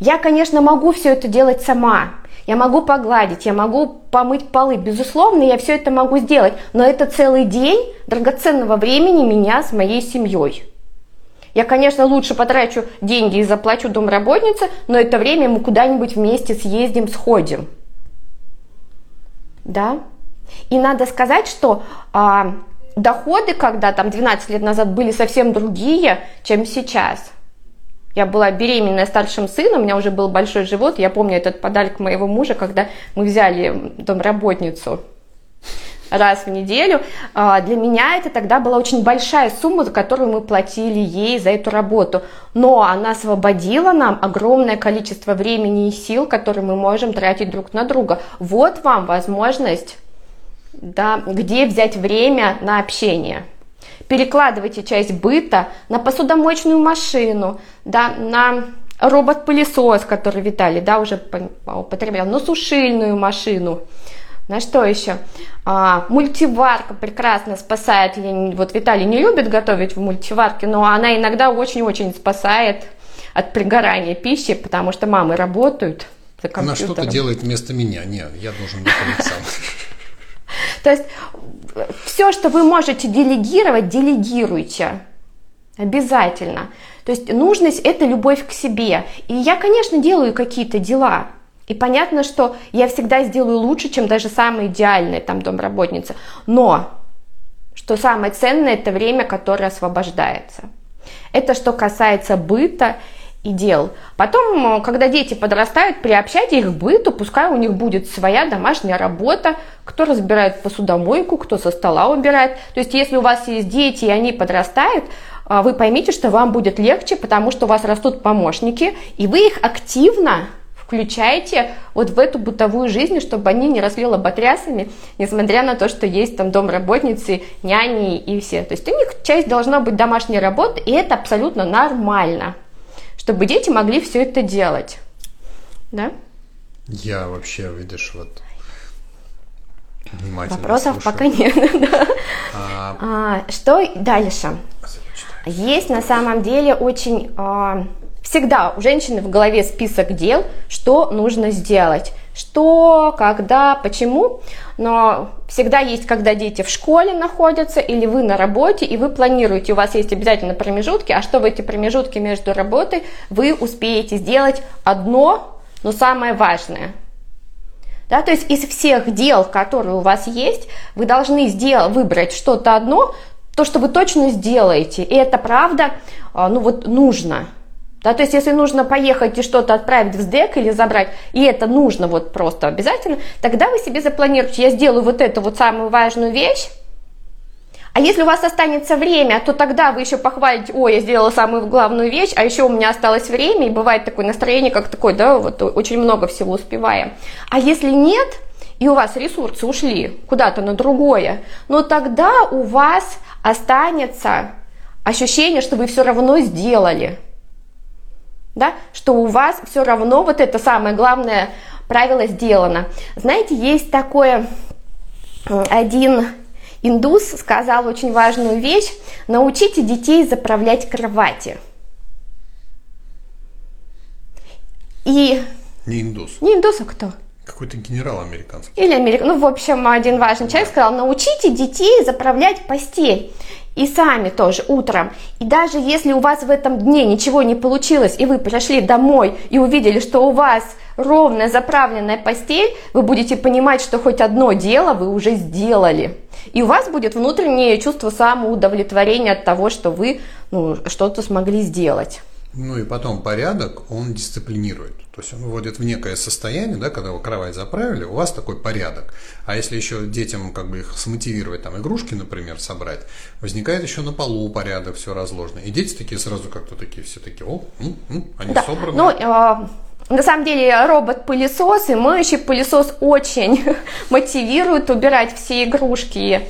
Я, конечно, могу все это делать сама, я могу погладить, я могу помыть полы, безусловно, я все это могу сделать, но это целый день драгоценного времени меня с моей семьей. Я, конечно, лучше потрачу деньги и заплачу домработнице, но это время мы куда-нибудь вместе съездим, сходим. Да? И надо сказать, что а, доходы, когда там двенадцать лет назад были совсем другие, чем сейчас. Я была беременная старшим сыном, у меня уже был большой живот. Я помню этот подарок моего мужа, когда мы взяли домработницу раз в неделю. Для меня это тогда была очень большая сумма, за которую мы платили ей за эту работу. Но она освободила нам огромное количество времени и сил, которые мы можем тратить друг на друга. Вот вам возможность, да, где взять время на общение. Перекладывайте часть быта на посудомоечную машину, да, на робот-пылесос, который Виталий, да, уже употреблял, на сушильную машину. На что еще? А, мультиварка прекрасно спасает. Вот Виталий не любит готовить в мультиварке, но она иногда очень-очень спасает от пригорания пищи, потому что мамы работают за компьютером. Она что-то делает вместо меня. Нет, я должен готовить сам. То есть все, что вы можете делегировать, делегируйте. Обязательно. То есть нужность – это любовь к себе. И я, конечно, делаю какие-то дела. И понятно, что я всегда сделаю лучше, чем даже самая идеальная там домработница. Но, что самое ценное – это время, которое освобождается. Это что касается быта и дел. Потом, когда дети подрастают, приобщайте их к быту, пускай у них будет своя домашняя работа, кто разбирает посудомойку, кто со стола убирает. То есть, если у вас есть дети, и они подрастают, вы поймите, что вам будет легче, потому что у вас растут помощники, и вы их активно включаете вот в эту бытовую жизнь, чтобы они не росли лоботрясами, несмотря на то, что есть там домработницы, няни и все. То есть у них часть должна быть домашняя работа, и это абсолютно нормально, чтобы дети могли все это делать. Да? Я вообще, видишь, вот внимательно вопросов слушаю. Пока нет. а... А, что дальше? Есть на самом деле очень... А, всегда у женщины в голове список дел, что нужно сделать. Что, когда, почему. Но всегда есть, когда дети в школе находятся, или вы на работе, и вы планируете, у вас есть обязательно промежутки, а что в эти промежутки между работой вы успеете сделать одно, но самое важное. Да, то есть из всех дел, которые у вас есть, вы должны сделать, выбрать что-то одно, то, что вы точно сделаете, и это правда, ну вот нужно. Да, то есть, если нужно поехать и что-то отправить в СДЭК или забрать, и это нужно вот просто обязательно, тогда вы себе запланируете, я сделаю вот эту вот самую важную вещь, а если у вас останется время, то тогда вы еще похвалите, ой, я сделала самую главную вещь, а еще у меня осталось время, и бывает такое настроение, как такое, да, вот очень много всего успеваем. А если нет, и у вас ресурсы ушли куда-то на другое, но тогда у вас останется ощущение, что вы все равно сделали. Да, что у вас все равно вот это самое главное правило сделано. Знаете, есть такое, один индус сказал очень важную вещь: научите детей заправлять кровати. И... Не индус. Не индус, а кто? Какой-то генерал американский. Или американ... Ну, в общем, один важный человек сказал: научите детей заправлять постель. И сами тоже утром. И даже если у вас в этом дне ничего не получилось, и вы пришли домой и увидели, что у вас ровная заправленная постель, вы будете понимать, что хоть одно дело вы уже сделали. И у вас будет внутреннее чувство самоудовлетворения от того, что вы, ну, что-то смогли сделать. Ну и потом порядок, он дисциплинирует. То есть он вводит в некое состояние, да, когда вы кровать заправили, у вас такой порядок. А если еще детям как бы их смотивировать, там игрушки, например, собрать, возникает еще на полу порядок, все разложено. И дети такие сразу как-то такие, все такие, о, м -м, они да. собраны. Ну, э, на самом деле робот-пылесос и моющий пылесос очень мотивирует убирать все игрушки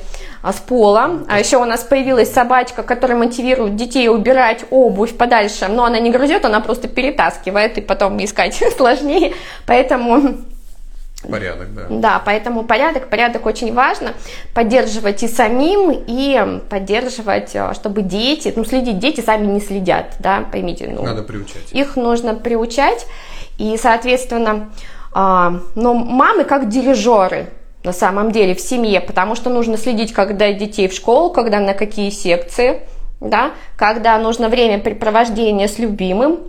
с пола. А еще у нас появилась собачка, которая мотивирует детей убирать обувь подальше, но она не грызет, она просто перетаскивает, и потом искать сложнее, поэтому... Порядок, да. Да, поэтому порядок, порядок очень важно поддерживать и самим, и поддерживать, чтобы дети, ну, следить, дети сами не следят, да, поймите. Ну, надо приучать. Их нужно приучать, и, соответственно, но мамы как дирижеры, на самом деле, в семье, потому что нужно следить, когда детей в школу, когда на какие секции, да, когда нужно времяпрепровождение с любимым,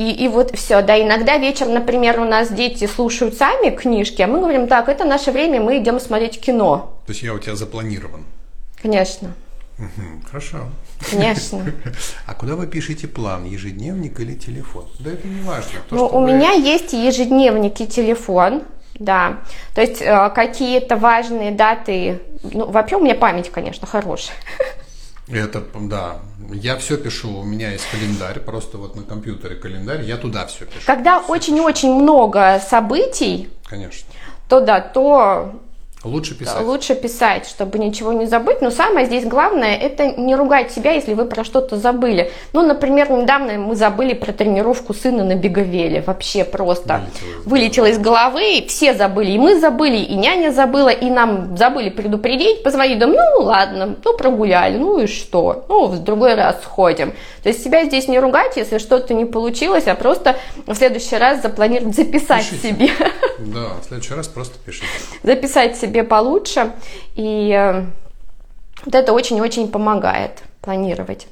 и, и вот все, да, иногда вечером, например, у нас дети слушают сами книжки, а мы говорим, так, это наше время, мы идем смотреть кино. То есть я у тебя запланирован? Конечно. Угу, хорошо. Конечно. А куда вы пишете план? Ежедневник или телефон? Да это не важно. То, ну, у вы... меня есть ежедневник и телефон. Да, то есть э, какие-то важные даты, ну, вообще у меня память, конечно, хорошая. Это, да, я все пишу, у меня есть календарь, просто вот на компьютере календарь, я туда все пишу. Когда очень-очень много событий, конечно, то да, то Лучше писать. Лучше писать, чтобы ничего не забыть. Но самое здесь главное, это не ругать себя, если вы про что-то забыли. Ну, например, недавно мы забыли про тренировку сына на беговеле. Вообще просто вылетело из головы, и все забыли. И мы забыли, и няня забыла, и нам забыли предупредить. Позвонить, думаю, ну ладно, ну прогуляли, ну и что? Ну, в другой раз сходим. То есть себя здесь не ругать, если что-то не получилось, а просто в следующий раз запланировать, записать пишите. себе. Да, в следующий раз просто пишите. Записать себе получше, и вот это очень-очень помогает планировать.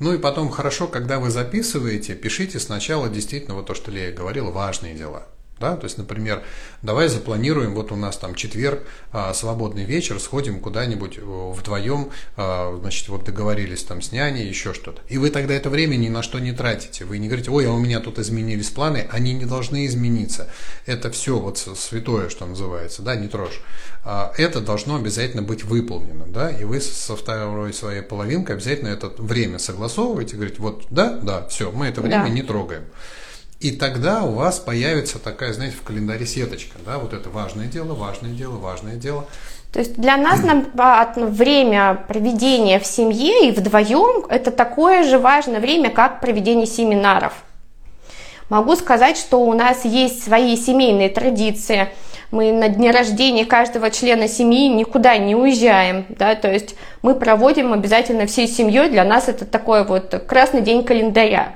Ну и потом хорошо, когда вы записываете, пишите сначала действительно вот то, что Лея говорила, важные дела. Да? То есть, например, давай запланируем, вот у нас там четверг, а, свободный вечер, сходим куда-нибудь вдвоем, а, значит, вот договорились там с няней, еще что-то. И вы тогда это время ни на что не тратите. Вы не говорите, ой, а у меня тут изменились планы, они не должны измениться. Это все вот святое, что называется, да, не трожь. А, это должно обязательно быть выполнено, да, и вы со второй своей половинкой обязательно это время согласовываете, говорите, вот, да, да, все, мы это время да. не трогаем. И тогда у вас появится такая, знаете, в календаре сеточка, да, вот это важное дело, важное дело, важное дело. То есть для нас нам, время проведения в семье и вдвоем это такое же важное время, как проведение семинаров. Могу сказать, что у нас есть свои семейные традиции. Мы на дни рождения каждого члена семьи никуда не уезжаем, да, то есть мы проводим обязательно всей семьей. Для нас это такой вот красный день календаря.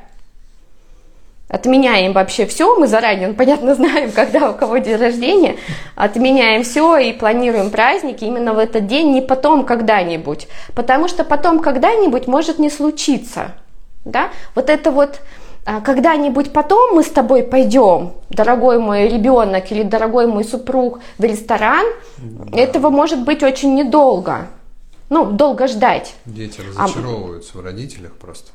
Отменяем вообще все, мы заранее, понятно, знаем, когда у кого день рождения, отменяем все и планируем праздники именно в этот день, не потом когда-нибудь, потому что потом когда-нибудь может не случиться, да, вот это вот когда-нибудь потом мы с тобой пойдем, дорогой мой ребенок или дорогой мой супруг, в ресторан, да. Этого может быть очень недолго, ну, долго ждать. Дети разочаровываются а... в родителях просто.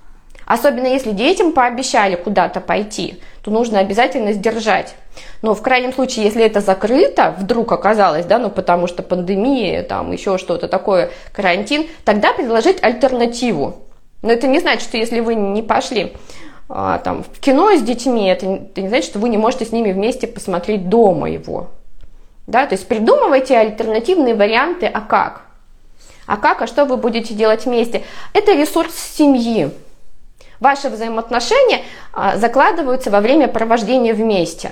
Особенно если детям пообещали куда-то пойти, то нужно обязательно сдержать. Но в крайнем случае, если это закрыто, вдруг оказалось, да, ну потому что пандемия, там еще что-то такое, карантин, тогда предложить альтернативу. Но это не значит, что если вы не пошли а, там, в кино с детьми, это не, это не значит, что вы не можете с ними вместе посмотреть дома его. Да? То есть придумывайте альтернативные варианты, а как? А как, а что вы будете делать вместе? Это ресурс семьи. Ваши взаимоотношения закладываются во время провождения вместе.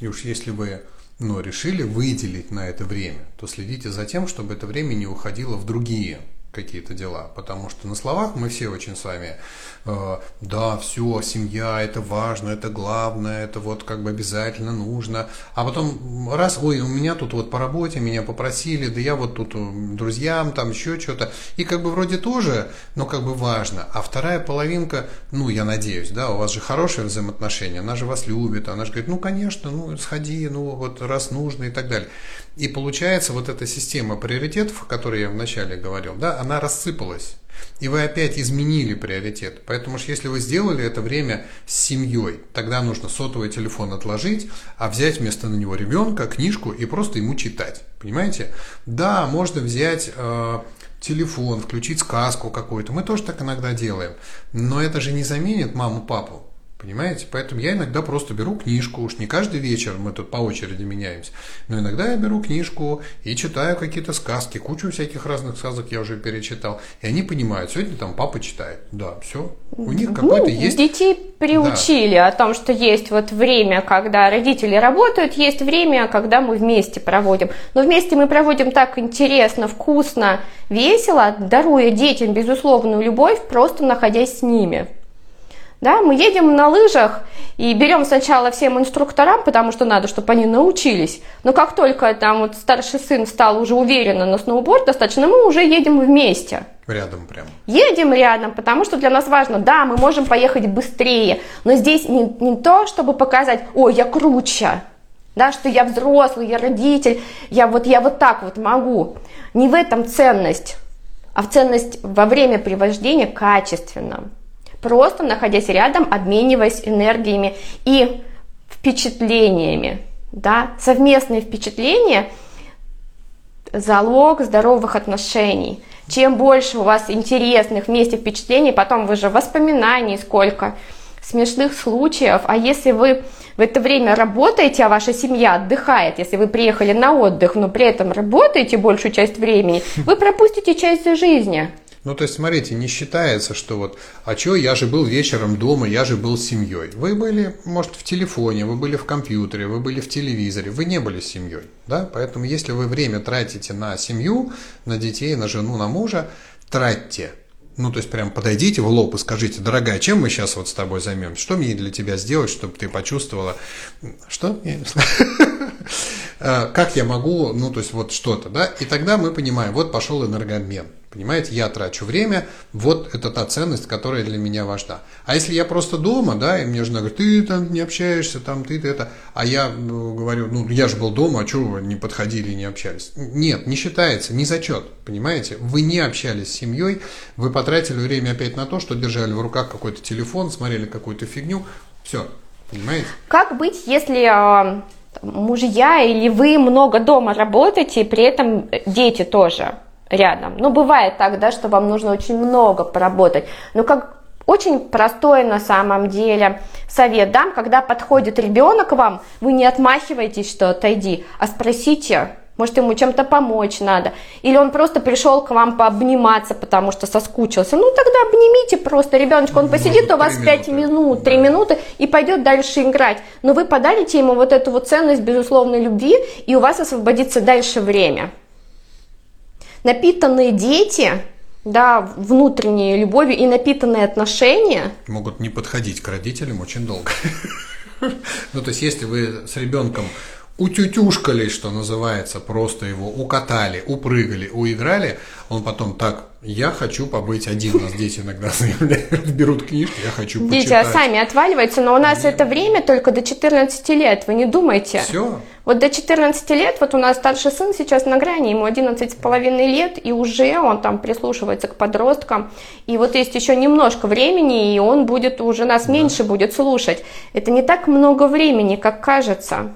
И уж если вы ну, решили выделить на это время, то следите за тем, чтобы это время не уходило в другие какие-то дела. Потому что на словах мы все очень с вами, э, да, все, семья, это важно, это главное, это вот как бы обязательно нужно. А потом раз, ой, у меня тут вот по работе, меня попросили, да я вот тут друзьям, там еще что-то. И как бы вроде тоже, но как бы важно. А вторая половинка, ну я надеюсь, да, у вас же хорошие взаимоотношения, она же вас любит, она же говорит, ну конечно, ну сходи, ну вот раз нужно и так далее. И получается вот эта система приоритетов, о которой я вначале говорил, да, она рассыпалась. И вы опять изменили приоритет. Поэтому же если вы сделали это время с семьей, тогда нужно сотовый телефон отложить, а взять вместо на него ребенка, книжку и просто ему читать. Понимаете? Да, можно взять э, телефон, включить сказку какую-то. Мы тоже так иногда делаем. Но это же не заменит маму, папу. Понимаете? Поэтому я иногда просто беру книжку, уж не каждый вечер, мы тут по очереди меняемся, но иногда я беру книжку и читаю какие-то сказки, кучу всяких разных сказок я уже перечитал, и они понимают, сегодня там папа читает, да, все, у них какой-то ну, есть... Детей приучили да. о том, что есть вот время, когда родители работают, есть время, когда мы вместе проводим, но вместе мы проводим так интересно, вкусно, весело, даруя детям безусловную любовь, просто находясь с ними. Да, мы едем на лыжах и берем сначала всем инструкторам, потому что надо, чтобы они научились. Но как только там вот старший сын встал уже уверенно на сноуборд, достаточно, мы уже едем вместе. Рядом прям. Едем рядом, потому что для нас важно, да, мы можем поехать быстрее, но здесь не, не то, чтобы показать, ой, я круче, да, что я взрослый, я родитель, я вот, я вот так вот могу. Не в этом ценность, а в ценность во время провождения качественном. Просто находясь рядом, обмениваясь энергиями и впечатлениями. Да? Совместные впечатления – залог здоровых отношений. Чем больше у вас интересных вместе впечатлений, потом вы же воспоминаний сколько смешных случаев. А если вы в это время работаете, а ваша семья отдыхает, если вы приехали на отдых, но при этом работаете большую часть времени, вы пропустите часть жизни. Ну, то есть, смотрите, не считается, что вот, а чё, я же был вечером дома, я же был семьей. Вы были, может, в телефоне, вы были в компьютере, вы были в телевизоре, вы не были семьей, да? Поэтому, если вы время тратите на семью, на детей, на жену, на мужа, тратьте. Ну, то есть, прям подойдите в лоб и скажите: дорогая, чем мы сейчас вот с тобой займемся? Что мне для тебя сделать, чтобы ты почувствовала... Что? Я не знаю. Как я могу, ну, то есть, вот что-то, да? И тогда мы понимаем, вот пошел энергообмен. Понимаете, я трачу время, вот это та ценность, которая для меня важна. А если я просто дома, да, и мне жена говорит: ты там не общаешься, там ты, ты это, а я говорю: ну, я же был дома, а чего вы не подходили, не общались? Нет, не считается, не зачет, понимаете? Вы не общались с семьей, вы потратили время опять на то, что держали в руках какой-то телефон, смотрели какую-то фигню, все, понимаете? Как быть, если мужья или вы много дома работаете, и при этом дети тоже рядом? Ну, бывает так, да, что вам нужно очень много поработать. Но как очень простой на самом деле совет дам: когда подходит ребенок к вам, вы не отмахиваетесь, что отойди, а спросите, может, ему чем-то помочь надо. Или он просто пришел к вам пообниматься, потому что соскучился. Ну, тогда обнимите просто ребеночка, он посидит у вас пять минут, три минуты и пойдет дальше играть. Но вы подарите ему вот эту вот ценность безусловной любви, и у вас освободится дальше время. Напитанные дети, да, внутренние любовью и напитанные отношения могут не подходить к родителям очень долго. Ну, то есть, если вы с ребенком утютюшкали, что называется, просто его укатали, упрыгали, уиграли, он потом так: я хочу побыть один. У нас дети иногда заявляют, берут книжку, я хочу почитать. Дети сами отваливаются, но у нас это время только до четырнадцати лет, вы не думайте. Все. Вот до четырнадцати лет, вот у нас старший сын сейчас на грани, ему одиннадцать с половиной лет, и уже он там прислушивается к подросткам, и вот есть еще немножко времени, и он будет, уже нас меньше будет слушать. Это не так много времени, как кажется.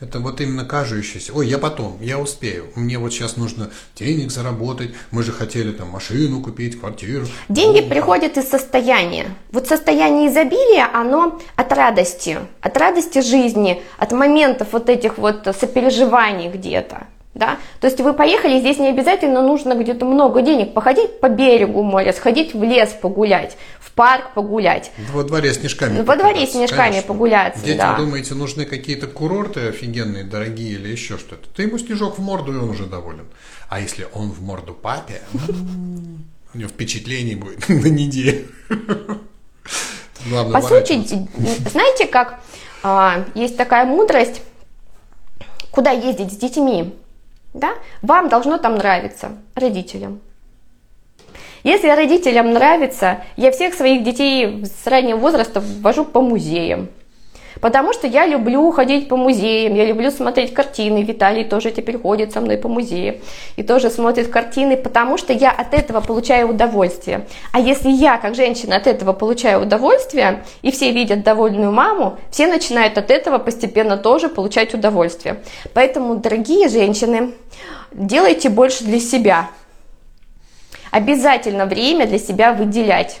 Это вот именно кажущееся: ой, я потом, я успею, мне вот сейчас нужно денег заработать, мы же хотели там машину купить, квартиру. Деньги ну, приходят из состояния. Вот состояние изобилия, оно от радости, от радости жизни, от моментов вот этих вот сопереживаний где-то. Да? То есть вы поехали, здесь не обязательно нужно где-то много денег, походить по берегу моря, сходить в лес погулять, в парк погулять. Во дворе снежками Во дворе снежками погуляться, Детям, да. думаете, нужны какие-то курорты офигенные, дорогие или еще что-то? Ты ему снежок в морду, и он уже доволен. А если он в морду папе, у него впечатлений будет на неделю. По сути, знаете как, есть такая мудрость: куда ездить с детьми? Да? Вам должно там нравиться, родителям. Если родителям нравится, я всех своих детей с раннего возраста вожу по музеям. Потому что я люблю ходить по музеям, я люблю смотреть картины. Виталий тоже теперь ходит со мной по музеям и тоже смотрит картины, потому что я от этого получаю удовольствие. А если я, как женщина, от этого получаю удовольствие, и все видят довольную маму, все начинают от этого постепенно тоже получать удовольствие. Поэтому, дорогие женщины, делайте больше для себя. Обязательно время для себя выделять.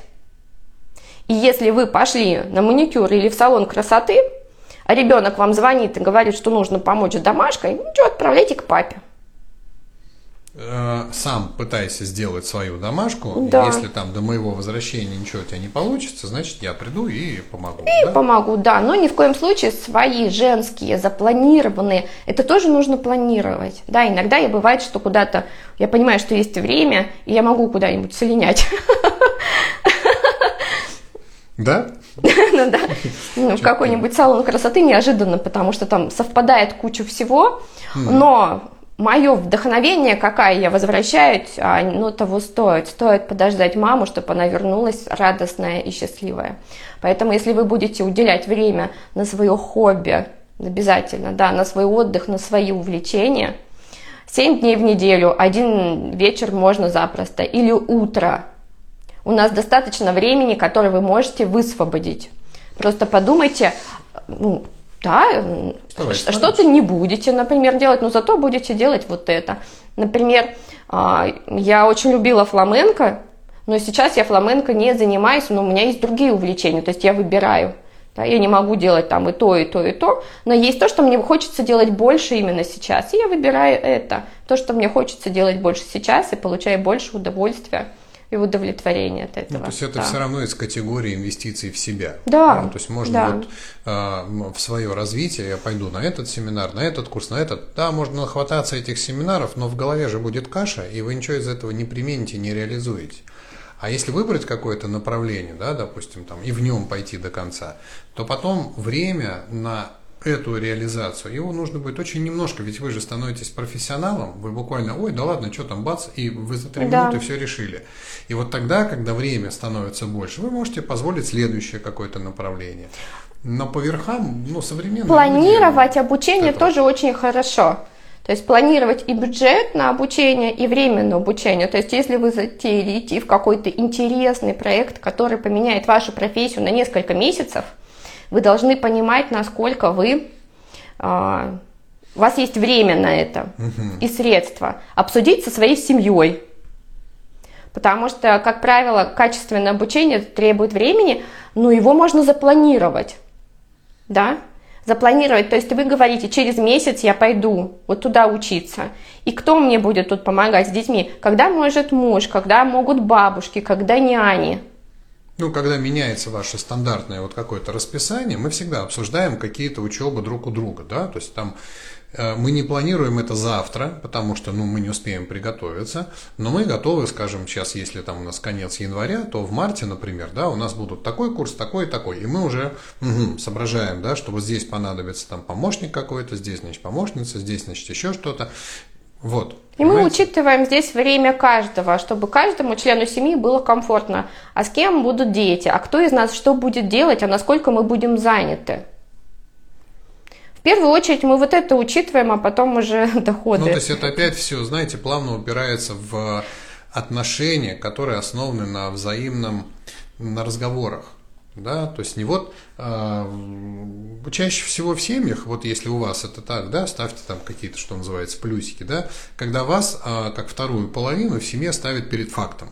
И если вы пошли на маникюр или в салон красоты, а ребенок вам звонит и говорит, что нужно помочь с домашкой, ну что, отправляйте к папе. Сам пытайся сделать свою домашку, да. Если там до моего возвращения ничего у тебя не получится, значит, я приду и помогу. И да? помогу, да, но ни в коем случае свои женские, запланированные, это тоже нужно планировать, да, иногда я бывает, что куда-то, я понимаю, что есть время, и я могу куда-нибудь слинять. Да? Ну да, ну, в какой-нибудь салон красоты неожиданно, потому что там совпадает куча всего, mm. но мое вдохновение, какая я возвращаюсь, оно того стоит. Стоит подождать маму, чтобы она вернулась радостная и счастливая. Поэтому если вы будете уделять время на свое хобби, обязательно, да, на свой отдых, на свои увлечения, семь дней в неделю, один вечер можно запросто, или утро. У нас достаточно времени, которое вы можете высвободить. Просто подумайте, ну, да, вставай, что-то становится. Не будете, например, делать, но зато будете делать вот это. Например, я очень любила фламенко, Но сейчас я фламенко не занимаюсь, но у меня есть другие увлечения, то есть я выбираю. Да, я не могу делать там и то, и то, и то, но есть то, что мне хочется делать больше именно сейчас, и я выбираю это, то, что мне хочется делать больше сейчас, и получаю больше удовольствия и удовлетворения от этого. Ну, то есть это да. все равно из категории инвестиций в себя. Да. Ну, то есть можно да. вот, э, в свое развитие, я пойду на этот семинар, на этот курс, на этот. Да, можно нахвататься этих семинаров, но в голове же будет каша, и вы ничего из этого не примените, не реализуете. А если выбрать какое-то направление, да, допустим, там, и в нем пойти до конца, то потом время на эту реализацию, его нужно будет очень немножко, ведь вы же становитесь профессионалом, вы буквально, ой, да ладно, что там, бац, и вы за три да. минуты все решили. И вот тогда, когда время становится больше, вы можете позволить следующее какое-то направление. Но по верхам, ну, современные... Планировать обучение этого. Тоже очень хорошо. То есть планировать и бюджет на обучение, и время на обучение. То есть если вы затеяли идти в какой-то интересный проект, который поменяет вашу профессию на несколько месяцев, вы должны понимать, насколько вы, э, у вас есть время на это угу. и средства. Обсудить со своей семьей. Потому что, как правило, качественное обучение требует времени, но его можно запланировать. Да? Запланировать, то есть вы говорите, через месяц я пойду вот туда учиться, и кто мне будет тут помогать с детьми, когда может муж, когда могут бабушки, когда няни. Ну, когда меняется ваше стандартное вот какое-то расписание, мы всегда обсуждаем какие-то учебы друг у друга, да, то есть там э, мы не планируем это завтра, потому что, ну, мы не успеем приготовиться, но мы готовы, скажем, сейчас, если там у нас конец января, то в марте, например, да, у нас будут такой курс, такой и такой, и мы уже угу, соображаем, да, что вот здесь понадобится там помощник какой-то, здесь, значит, помощница, здесь, значит, еще что-то, вот. И понимаете? Мы учитываем здесь время каждого, чтобы каждому члену семьи было комфортно. А с кем будут дети? А кто из нас что будет делать? А насколько мы будем заняты? В первую очередь мы вот это учитываем, а потом уже доходы. Ну, то есть это опять все, знаете, плавно упирается в отношения, которые основаны на взаимном, на разговорах. Да, то есть не вот а, чаще всего в семьях, вот если у вас это так, да, ставьте там какие-то, что называется, плюсики, да, когда вас, а, как вторую половину, в семье ставят перед фактом.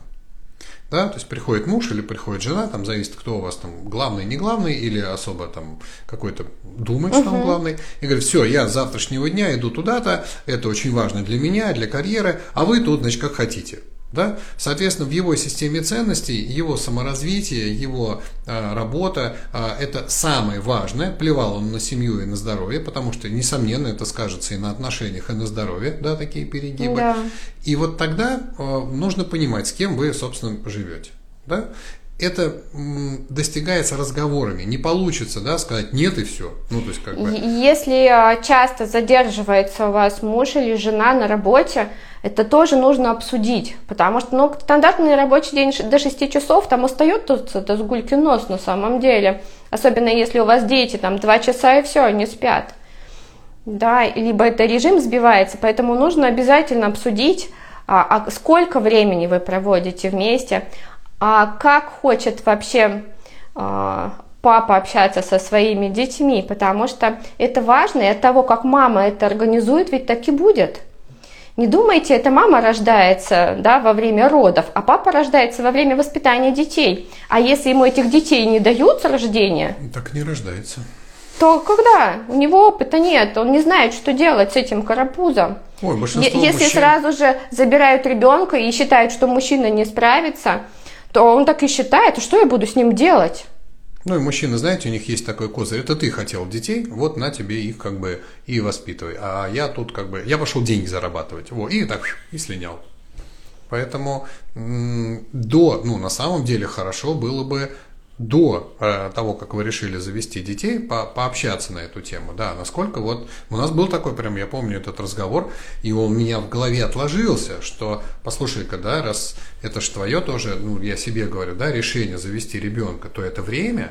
Да, то есть приходит муж или приходит жена, там зависит, кто у вас там главный, не главный, или особо там какой-то думает, что uh-huh. он главный, и говорит, все, я с завтрашнего дня иду туда-то, это очень важно для меня, для карьеры, а вы тут, значит, как хотите. Да? Соответственно, в его системе ценностей, его саморазвитие, его э, работа э, – это самое важное. Плевал он на семью и на здоровье, потому что, несомненно, это скажется и на отношениях, и на здоровье, да, такие перегибы. Да. И вот тогда э, нужно понимать, с кем вы, собственно, живете. Да? Это м, достигается разговорами. Не получится, да, сказать «нет» и все. Ну, то есть, как бы... Если часто задерживается у вас муж или жена на работе, это тоже нужно обсудить, потому что, ну, стандартный рабочий день до шести часов, там устает тут это с гульки нос на самом деле, особенно если у вас дети, там, два часа и все, они спят, да, либо это режим сбивается, поэтому нужно обязательно обсудить, а, а сколько времени вы проводите вместе, а как хочет вообще а, папа общаться со своими детьми, потому что это важно, и от того, как мама это организует, ведь так и будет. Не думайте, это мама рождается, да, во время родов, а папа рождается во время воспитания детей. А если ему этих детей не дают с рождения... Так не рождается. То когда? У него опыта нет, он не знает, что делать с этим карапузом. Ой, большинство мужчин... Если сразу же забирают ребенка и считают, что мужчина не справится, то он так и считает, что я буду с ним делать. Ну и мужчины, знаете, у них есть такой козырь. Это ты хотел детей, вот на тебе их как бы и воспитывай. А я тут как бы, я пошел деньги зарабатывать. Во, и так, и слинял. Поэтому м- до, ну на самом деле хорошо было бы до э, того, как вы решили завести детей, по- пообщаться на эту тему. Да, насколько вот, у нас был такой прям, я помню этот разговор, и он у меня в голове отложился, что послушай-ка, да, раз это ж твое тоже, ну я себе говорю, да, решение завести ребенка, то это время,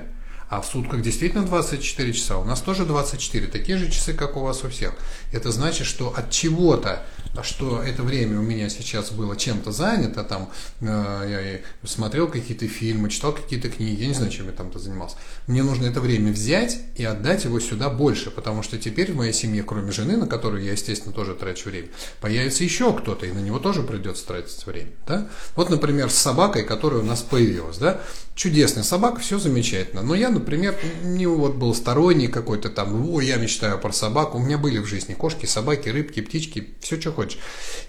А в сутках действительно двадцать четыре часа. У нас тоже двадцать четыре, такие же часы, как у вас у всех. Это значит, что от чего-то, что это время у меня сейчас было чем-то занято, там, э, я смотрел какие-то фильмы, читал какие-то книги, я не знаю, чем я там-то занимался. Мне нужно это время взять и отдать его сюда больше, потому что теперь в моей семье, кроме жены, на которую я, естественно, тоже трачу время, появится еще кто-то, и на него тоже придется тратить время. Да? Вот, например, с собакой, которая у нас появилась. Да? Чудесная собака, все замечательно. Но я, например, не вот был сторонник какой-то там, о, я мечтаю про собаку. У меня были в жизни кошки, собаки, рыбки, птички, все, что хочешь.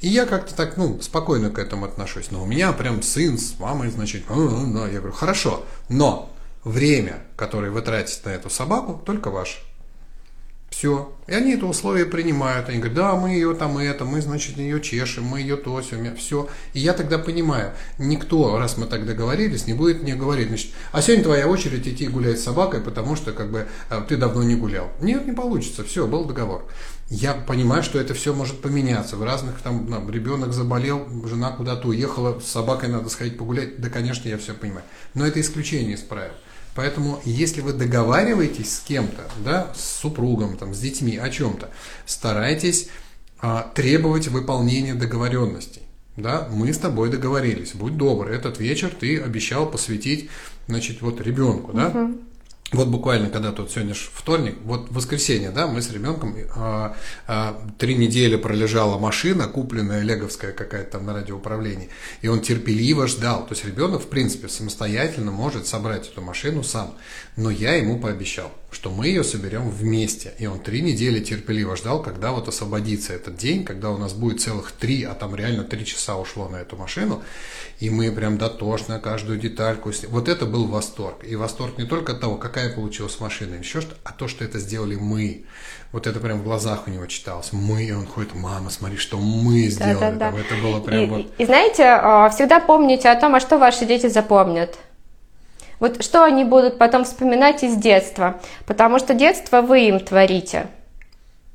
И я как-то так, ну, спокойно к этому отношусь. Но у меня прям сын с мамой, значит, я говорю, хорошо, но время, которое вы тратите на эту собаку, только ваше. Все. И они это условие принимают. Они говорят, да, мы ее там это, мы, значит, ее чешем, мы ее то, сё, все. И я тогда понимаю, никто, раз мы так договорились, не будет мне говорить, значит, а сегодня твоя очередь идти гулять с собакой, потому что, как бы, ты давно не гулял. Нет, не получится, все, был договор. Я понимаю, что это все может поменяться. В разных, там, там ребенок заболел, жена куда-то уехала, с собакой надо сходить погулять. Да, конечно, я все понимаю. Но это исключение из правил. Поэтому, если вы договариваетесь с кем-то, да, с супругом, там, с детьми о чем-то, старайтесь а, требовать выполнения договоренностей. Да? Мы с тобой договорились, будь добр, этот вечер ты обещал посвятить, значит, вот ребенку. Да? Угу. Вот буквально, когда тут сегодня вторник, вот воскресенье, да, мы с ребенком а, а, три недели пролежала машина, купленная леговская какая-то там на радиоуправлении, и он терпеливо ждал. То есть ребенок, в принципе, самостоятельно может собрать эту машину сам. Но я ему пообещал, что мы ее соберем вместе. И он три недели терпеливо ждал, когда вот освободится этот день, когда у нас будет целых три, а там реально три часа ушло на эту машину. И мы прям дотошно каждую детальку. Вот это был восторг. И восторг не только от того, какая получилась машина, еще что, а то, что это сделали мы. Вот это прям в глазах у него читалось. Мы, и он ходит, мама, смотри, что мы сделали. Да, да, да. Там, это было прям и, вот... и, и знаете, всегда помните о том, а что ваши дети запомнят. Вот что они будут потом вспоминать из детства, потому что детство вы им творите.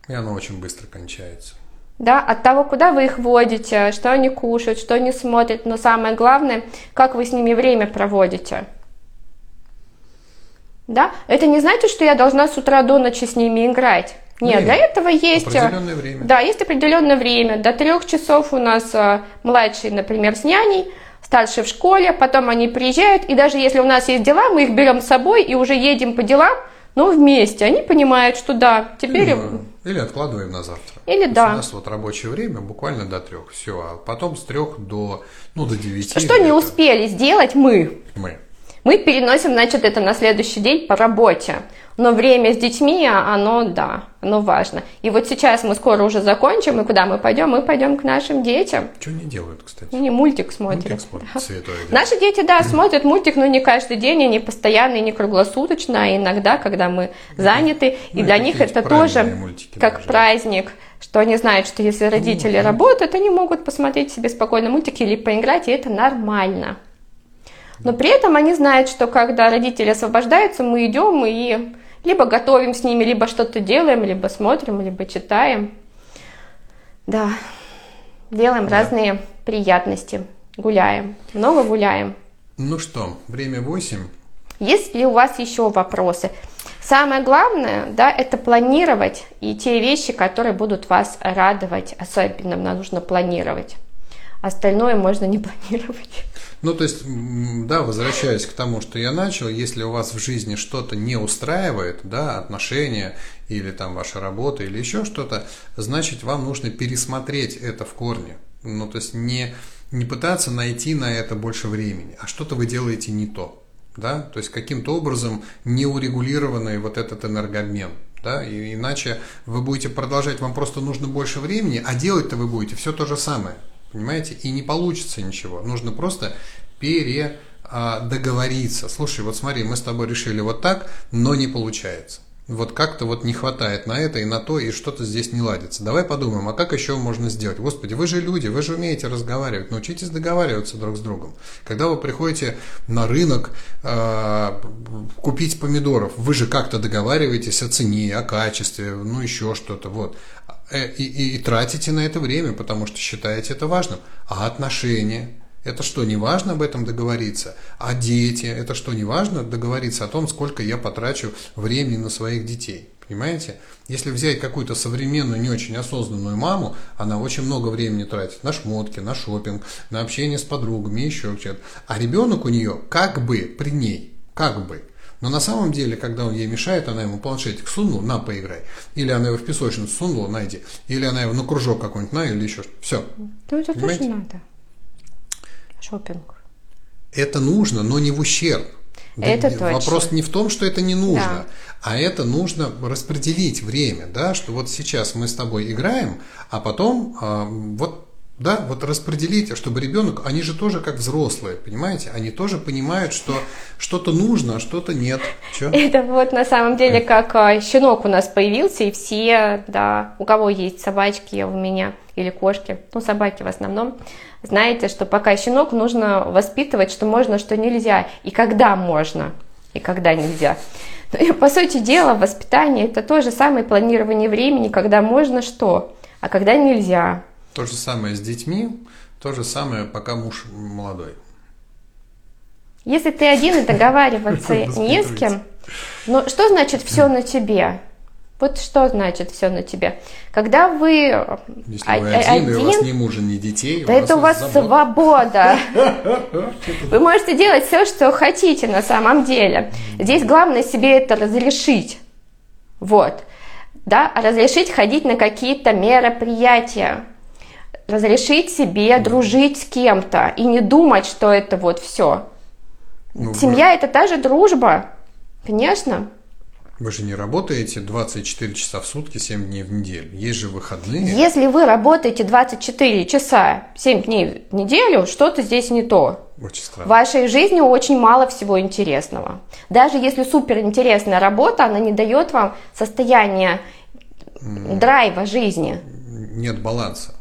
И оно очень быстро кончается. Да, от того, куда вы их водите, что они кушают, что они смотрят, но самое главное, как вы с ними время проводите. Да, это не значит, что я должна с утра до ночи с ними играть. Нет, время. Для этого есть определенное время. Да, есть определенное время. До трех часов у нас младший, например, с няней. Старшие в школе, потом они приезжают, и даже если у нас есть дела, мы их берем с собой и уже едем по делам, но вместе. Они понимают, что да, теперь... Или, или откладываем на завтра. Или да. У нас вот рабочее время буквально до трех, все, а потом с трех до, ну, до девяти. Что не успели сделать мы? Мы. Мы переносим, значит, это на следующий день по работе. Но время с детьми, оно, да, оно важно. И вот сейчас мы скоро уже закончим, и куда мы пойдем? Мы пойдем к нашим детям. Что они делают, кстати? Они мультик смотрят. Мультик смотрят, да. Святое дело. Наши дети, да, смотрят мультик, но не каждый день, и не постоянно, и не круглосуточно, а иногда, когда мы заняты. Да. И ну, для них это тоже как даже. Праздник, что они знают, что если родители ну, работают, они могут посмотреть себе спокойно мультики или поиграть, и это нормально. Но при этом они знают, что когда родители освобождаются, мы идем и либо готовим с ними, либо что-то делаем, либо смотрим, либо читаем. Да, делаем да. разные приятности, гуляем, много гуляем. Ну что, время восемь. Есть ли у вас еще вопросы? Самое главное, да, это планировать и те вещи, которые будут вас радовать. Особенно нам нужно планировать. Остальное можно не планировать. Ну, то есть, да, возвращаясь к тому, что я начал, если у вас в жизни что-то не устраивает, да, отношения или там ваша работа или еще что-то, значит, вам нужно пересмотреть это в корне. Ну, то есть, не, не пытаться найти на это больше времени, а что-то вы делаете не то, да, то есть, каким-то образом не урегулированный вот этот энергообмен. Да, и иначе вы будете продолжать, вам просто нужно больше времени, а делать-то вы будете все то же самое. Понимаете? И не получится ничего. Нужно просто передоговориться. Слушай, вот смотри, мы с тобой решили вот так, но не получается. Вот как-то вот не хватает на это и на то, и что-то здесь не ладится. Давай подумаем, а как еще можно сделать? Господи, вы же люди, вы же умеете разговаривать. Научитесь договариваться друг с другом. Когда вы приходите на рынок э, купить помидоров, вы же как-то договариваетесь о цене, о качестве, ну еще что-то. Вот. И, и, и тратите на это время, потому что считаете это важным. А отношения, Это что, не важно об этом договориться? А дети? Это что, не важно договориться о том, сколько я потрачу времени на своих детей? Понимаете? Если взять какую-то современную, не очень осознанную маму, она очень много времени тратит на шмотки, на шопинг, на общение с подругами, еще что-то. А ребенок у нее как бы при ней, как бы. Но на самом деле, когда он ей мешает, она ему планшетик сунула, на, поиграй. Или она его в песочницу сунула, найди. Или она его на кружок какой-нибудь, на, или еще что-то. Все. Да это понимаете? Тоже надо. Шопинг. Это нужно, но не в ущерб. Да, это вопрос точно. Не в том, что это не нужно, да. А это нужно распределить время, да, что вот сейчас мы с тобой играем, а потом э, вот, да, вот распределить, чтобы ребенок, они же тоже как взрослые, понимаете, они тоже понимают, что что-то нужно, а что-то нет. Чё? Это вот на самом деле как щенок у нас появился, и все, да, у кого есть собачки у меня или кошки, ну собаки в основном, знаете, что пока щенок, нужно воспитывать, что можно, что нельзя, и когда можно, и когда нельзя. Но, по сути дела, воспитание – это то же самое планирование времени, когда можно что, а когда нельзя. То же самое с детьми, то же самое, пока муж молодой. Если ты один и договариваться не с кем, но что значит «все на тебе»? Вот что значит «все на тебе»? Когда вы, Если а- вы один, один, и у вас ни мужа, ни детей, да у это у вас свобода. свобода. Вы можете делать все, что хотите на самом деле. Здесь главное себе это разрешить. Вот. Да? Разрешить ходить на какие-то мероприятия. Разрешить себе дружить с кем-то и не думать, что это вот все. Ну, Семья вы... – это та же дружба, конечно. Вы же не работаете двадцать четыре часа в сутки, семь дней в неделю. Есть же выходные. Если вы работаете двадцать четыре часа, семь дней в неделю, что-то здесь не то. Очень странно. В вашей жизни очень мало всего интересного. Даже если суперинтересная работа, она не дает вам состояние mm. драйва жизни. Нет баланса.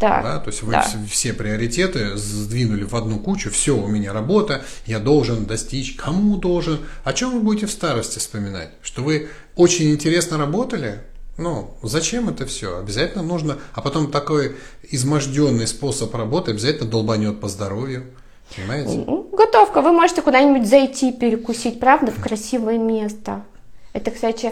Да. Да, то есть вы да. все приоритеты сдвинули в одну кучу, все, у меня работа, я должен достичь, кому должен. О чем вы будете в старости вспоминать? Что вы очень интересно работали? Ну, зачем это все? Обязательно нужно, а потом такой изможденный способ работы обязательно долбанет по здоровью. Понимаете? Готовка, вы можете куда-нибудь зайти перекусить, правда, в красивое место. Это, кстати,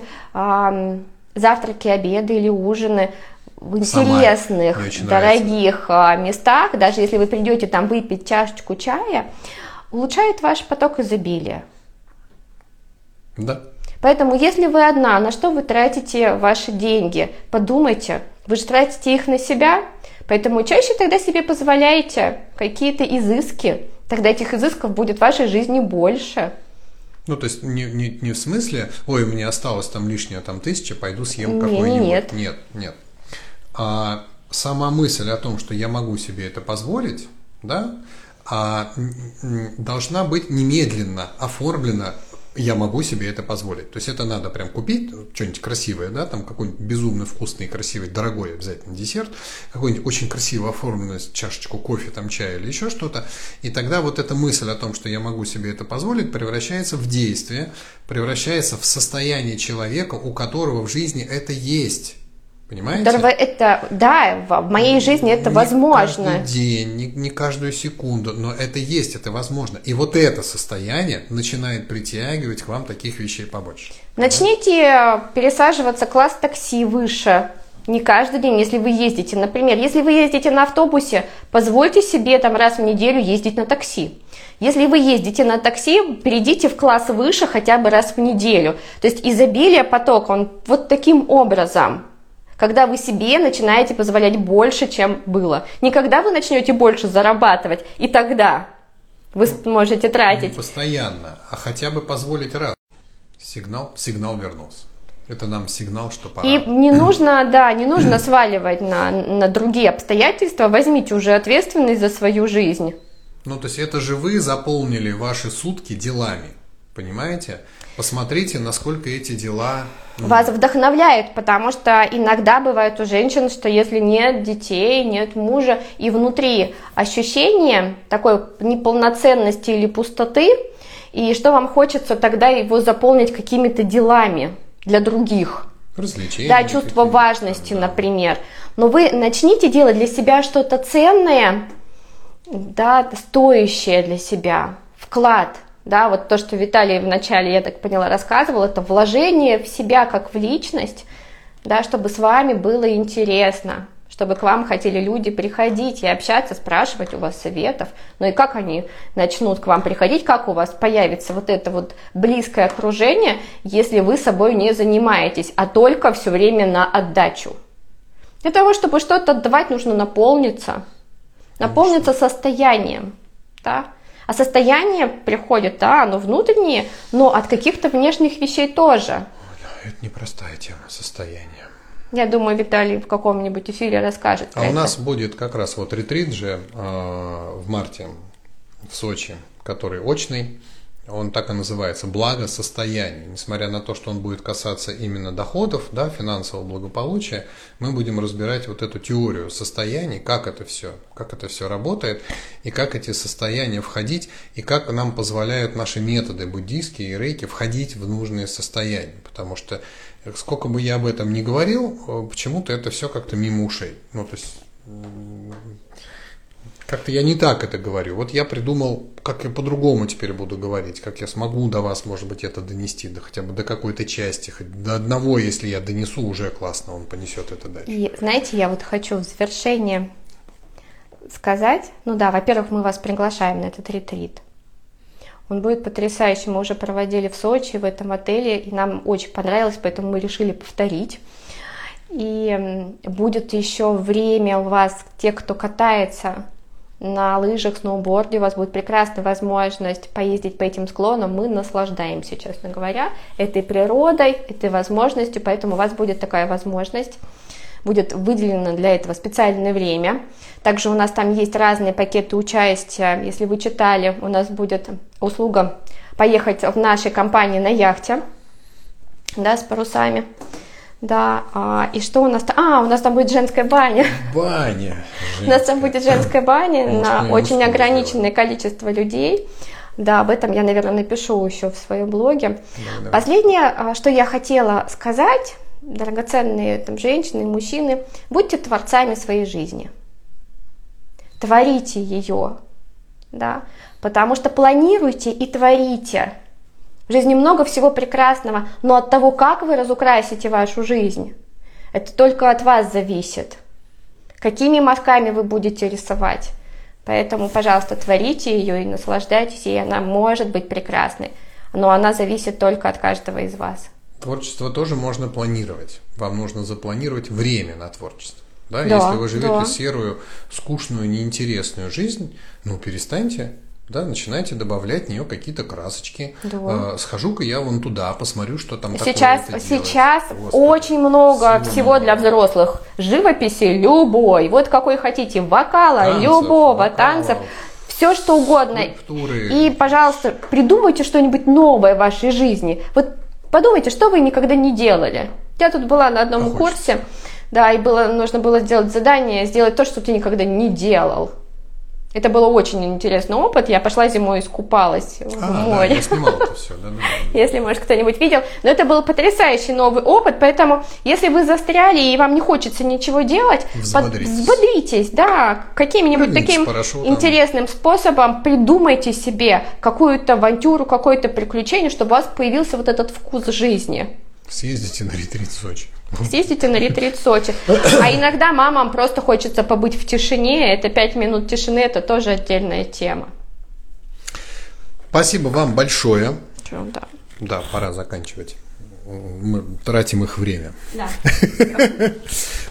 завтраки, обеды или ужины в интересных, дорогих местах, даже если вы придете там выпить чашечку чая, улучшает ваш поток изобилия. Да. Поэтому, если вы одна, на что вы тратите ваши деньги? Подумайте, вы же тратите их на себя, поэтому чаще тогда себе позволяете какие-то изыски, тогда этих изысков будет в вашей жизни больше. Ну, то есть, не, не, не в смысле, ой, мне осталось там лишняя там тысяча, пойду съем не, какой-нибудь. Нет, нет, нет. А сама мысль о том, что я могу себе это позволить, да, а должна быть немедленно оформлена. Я могу себе это позволить. То есть это надо прям купить что-нибудь красивое, да, там какой-нибудь безумно вкусный, красивый, дорогой обязательно десерт, какой-нибудь очень красиво оформленную чашечку кофе, там чая или еще что-то. И тогда вот эта мысль о том, что я могу себе это позволить, превращается в действие, превращается в состояние человека, у которого в жизни это есть. Понимаете? Это, да, в моей жизни это не возможно. Не каждый день, не, не каждую секунду, но это есть, это возможно. И вот это состояние начинает притягивать к вам таких вещей побольше. Начните да? пересаживаться класс такси выше. Не каждый день, если вы ездите. Например, если вы ездите на автобусе, позвольте себе там раз в неделю ездить на такси. Если вы ездите на такси, перейдите в класс выше хотя бы раз в неделю. То есть изобилие потока, он вот таким образом... Когда вы себе начинаете позволять больше, чем было. Не когда вы начнете больше зарабатывать, и тогда вы сможете тратить. Не постоянно, а хотя бы позволить раз. Сигнал, сигнал вернулся. Это нам сигнал, что пора. И не нужно, да, не нужно сваливать на, на другие обстоятельства. Возьмите уже ответственность за свою жизнь. Ну, то есть это же вы заполнили ваши сутки делами, понимаете? Посмотрите, насколько эти дела... Вас вдохновляют, потому что иногда бывает у женщин, что если нет детей, нет мужа, и внутри ощущение такой неполноценности или пустоты, и что вам хочется тогда его заполнить какими-то делами для других. Развлечения. Да, чувство важности, да. Например. Но вы начните делать для себя что-то ценное, да, стоящее для себя, вклад, да, вот то, что Виталий вначале, я так поняла, рассказывал, это вложение в себя как в личность, да, чтобы с вами было интересно, чтобы к вам хотели люди приходить и общаться, спрашивать у вас советов. Ну и как они начнут к вам приходить, как у вас появится вот это вот близкое окружение, если вы собой не занимаетесь, а только все время на отдачу. Для того, чтобы что-то отдавать, нужно наполниться, наполниться состоянием, да? А состояние приходит, да, оно внутреннее, но от каких-то внешних вещей тоже. Это непростая тема, состояние. Я думаю, Виталий в каком-нибудь эфире расскажет. А это. У нас будет как раз вот ретрит же э, в марте в Сочи, который очный. Он так и называется «Благосостояние». Несмотря на то, что он будет касаться именно доходов, да, финансового благополучия, мы будем разбирать вот эту теорию состояний, как это все, как это все работает, и как эти состояния входить, и как нам позволяют наши методы буддийские и рейки входить в нужные состояния. Потому что сколько бы я об этом ни говорил, почему-то это все как-то мимо ушей. Ну, то есть... Как-то я не так это говорю. Вот я придумал, как я по-другому теперь буду говорить, как я смогу до вас, может быть, это донести, да хотя бы до какой-то части, хоть до одного, если я донесу, уже классно, он понесет это дальше. И, знаете, я вот хочу в завершение сказать, ну да, во-первых, мы вас приглашаем на этот ретрит. Он будет потрясающий, мы уже проводили в Сочи, в этом отеле, и нам очень понравилось, поэтому мы решили повторить. И будет еще время у вас, те, кто катается на лыжах, сноуборде, у вас будет прекрасная возможность поездить по этим склонам. Мы наслаждаемся, честно говоря, этой природой, этой возможностью, поэтому у вас будет такая возможность. Будет выделено для этого специальное время. Также у нас там есть разные пакеты участия. Если вы читали, у нас будет услуга поехать в нашей компании на яхте, да, с парусами. Да, а, и что у нас там? А, у нас там будет женская баня. Баня. Женская. У нас там будет женская баня на очень ограниченное количество людей. Да, об этом я, наверное, напишу еще в своем блоге. Да, последнее, что я хотела сказать, драгоценные там женщины и мужчины, будьте творцами своей жизни. Творите ее, да, потому что планируйте и творите. В жизни много всего прекрасного, но от того, как вы разукрасите вашу жизнь, это только от вас зависит. Какими мазками вы будете рисовать. Поэтому, пожалуйста, творите ее и наслаждайтесь, и она может быть прекрасной. Но она зависит только от каждого из вас. Творчество тоже можно планировать. Вам нужно запланировать время на творчество. Да? Да, если вы живете да. серую, скучную, неинтересную жизнь, ну перестаньте. Да, начинаете добавлять в нее какие-то красочки. Да. Э, схожу-ка я вон туда, посмотрю, что там сейчас, такое. Сейчас Господи, очень много всего, всего много. Для взрослых. Живописи любой, вот какой хотите, вокала, танцев, любого, вокала, танцев, все что угодно. Скульптуры. И, пожалуйста, придумайте что-нибудь новое в вашей жизни. Вот подумайте, что вы никогда не делали. Я тут была на одном а курсе, хочется. Да, и было, нужно было сделать задание, сделать то, что ты никогда не делал. Это был очень интересный опыт. Я пошла зимой, искупалась а, в море. Да, я снимала это все. Да, да. Если, может, кто-нибудь видел. Но это был потрясающий новый опыт. Поэтому, если вы застряли и вам не хочется ничего делать, взбодритесь, под... взбодритесь да, каким-нибудь Прыгните таким парашу, интересным там. Способом придумайте себе какую-то авантюру, какое-то приключение, чтобы у вас появился вот этот вкус жизни. Съездите на ретрит в Сочи. Съездите на ретрит в Сочи. А иногда мамам просто хочется побыть в тишине. Это пять минут тишины, это тоже отдельная тема. Спасибо вам большое. Что, да. Да, пора заканчивать. Мы тратим их время. Да.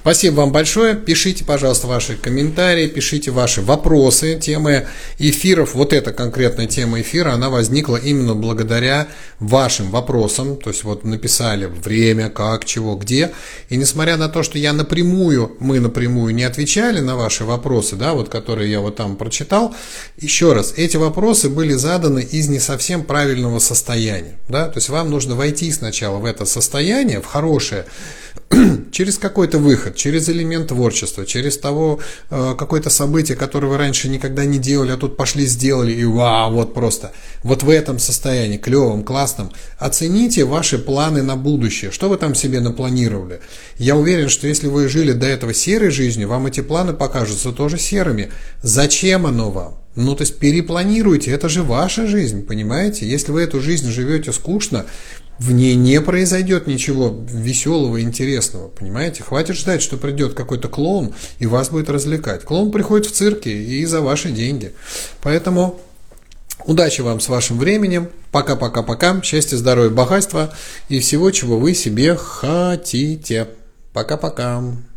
Спасибо вам большое. Пишите, пожалуйста, ваши комментарии, пишите ваши вопросы, темы эфиров. Вот эта конкретная тема эфира, она возникла именно благодаря вашим вопросам. То есть вот написали время, как, чего, где. И несмотря на то, что я напрямую, мы напрямую не отвечали на ваши вопросы, да, вот которые я вот там прочитал, еще раз, эти вопросы были заданы из не совсем правильного состояния, да. То есть вам нужно войти сначала в это состояние, в хорошее, через какой-то выход, через элемент творчества, через того э, какое-то событие, которое вы раньше никогда не делали, а тут пошли, сделали, и вау, вот просто. Вот в этом состоянии, клевом, классном, оцените ваши планы на будущее, что вы там себе напланировали. Я уверен, что если вы жили до этого серой жизнью, вам эти планы покажутся тоже серыми. Зачем оно вам? Ну, то есть перепланируйте, это же ваша жизнь, понимаете? Если вы эту жизнь живете скучно, в ней не произойдет ничего веселого, интересного, понимаете? Хватит ждать, что придет какой-то клоун и вас будет развлекать. Клоун приходит в цирке и за ваши деньги. Поэтому удачи вам с вашим временем. Пока-пока-пока. Счастья, здоровья, богатства и всего, чего вы себе хотите. Пока-пока.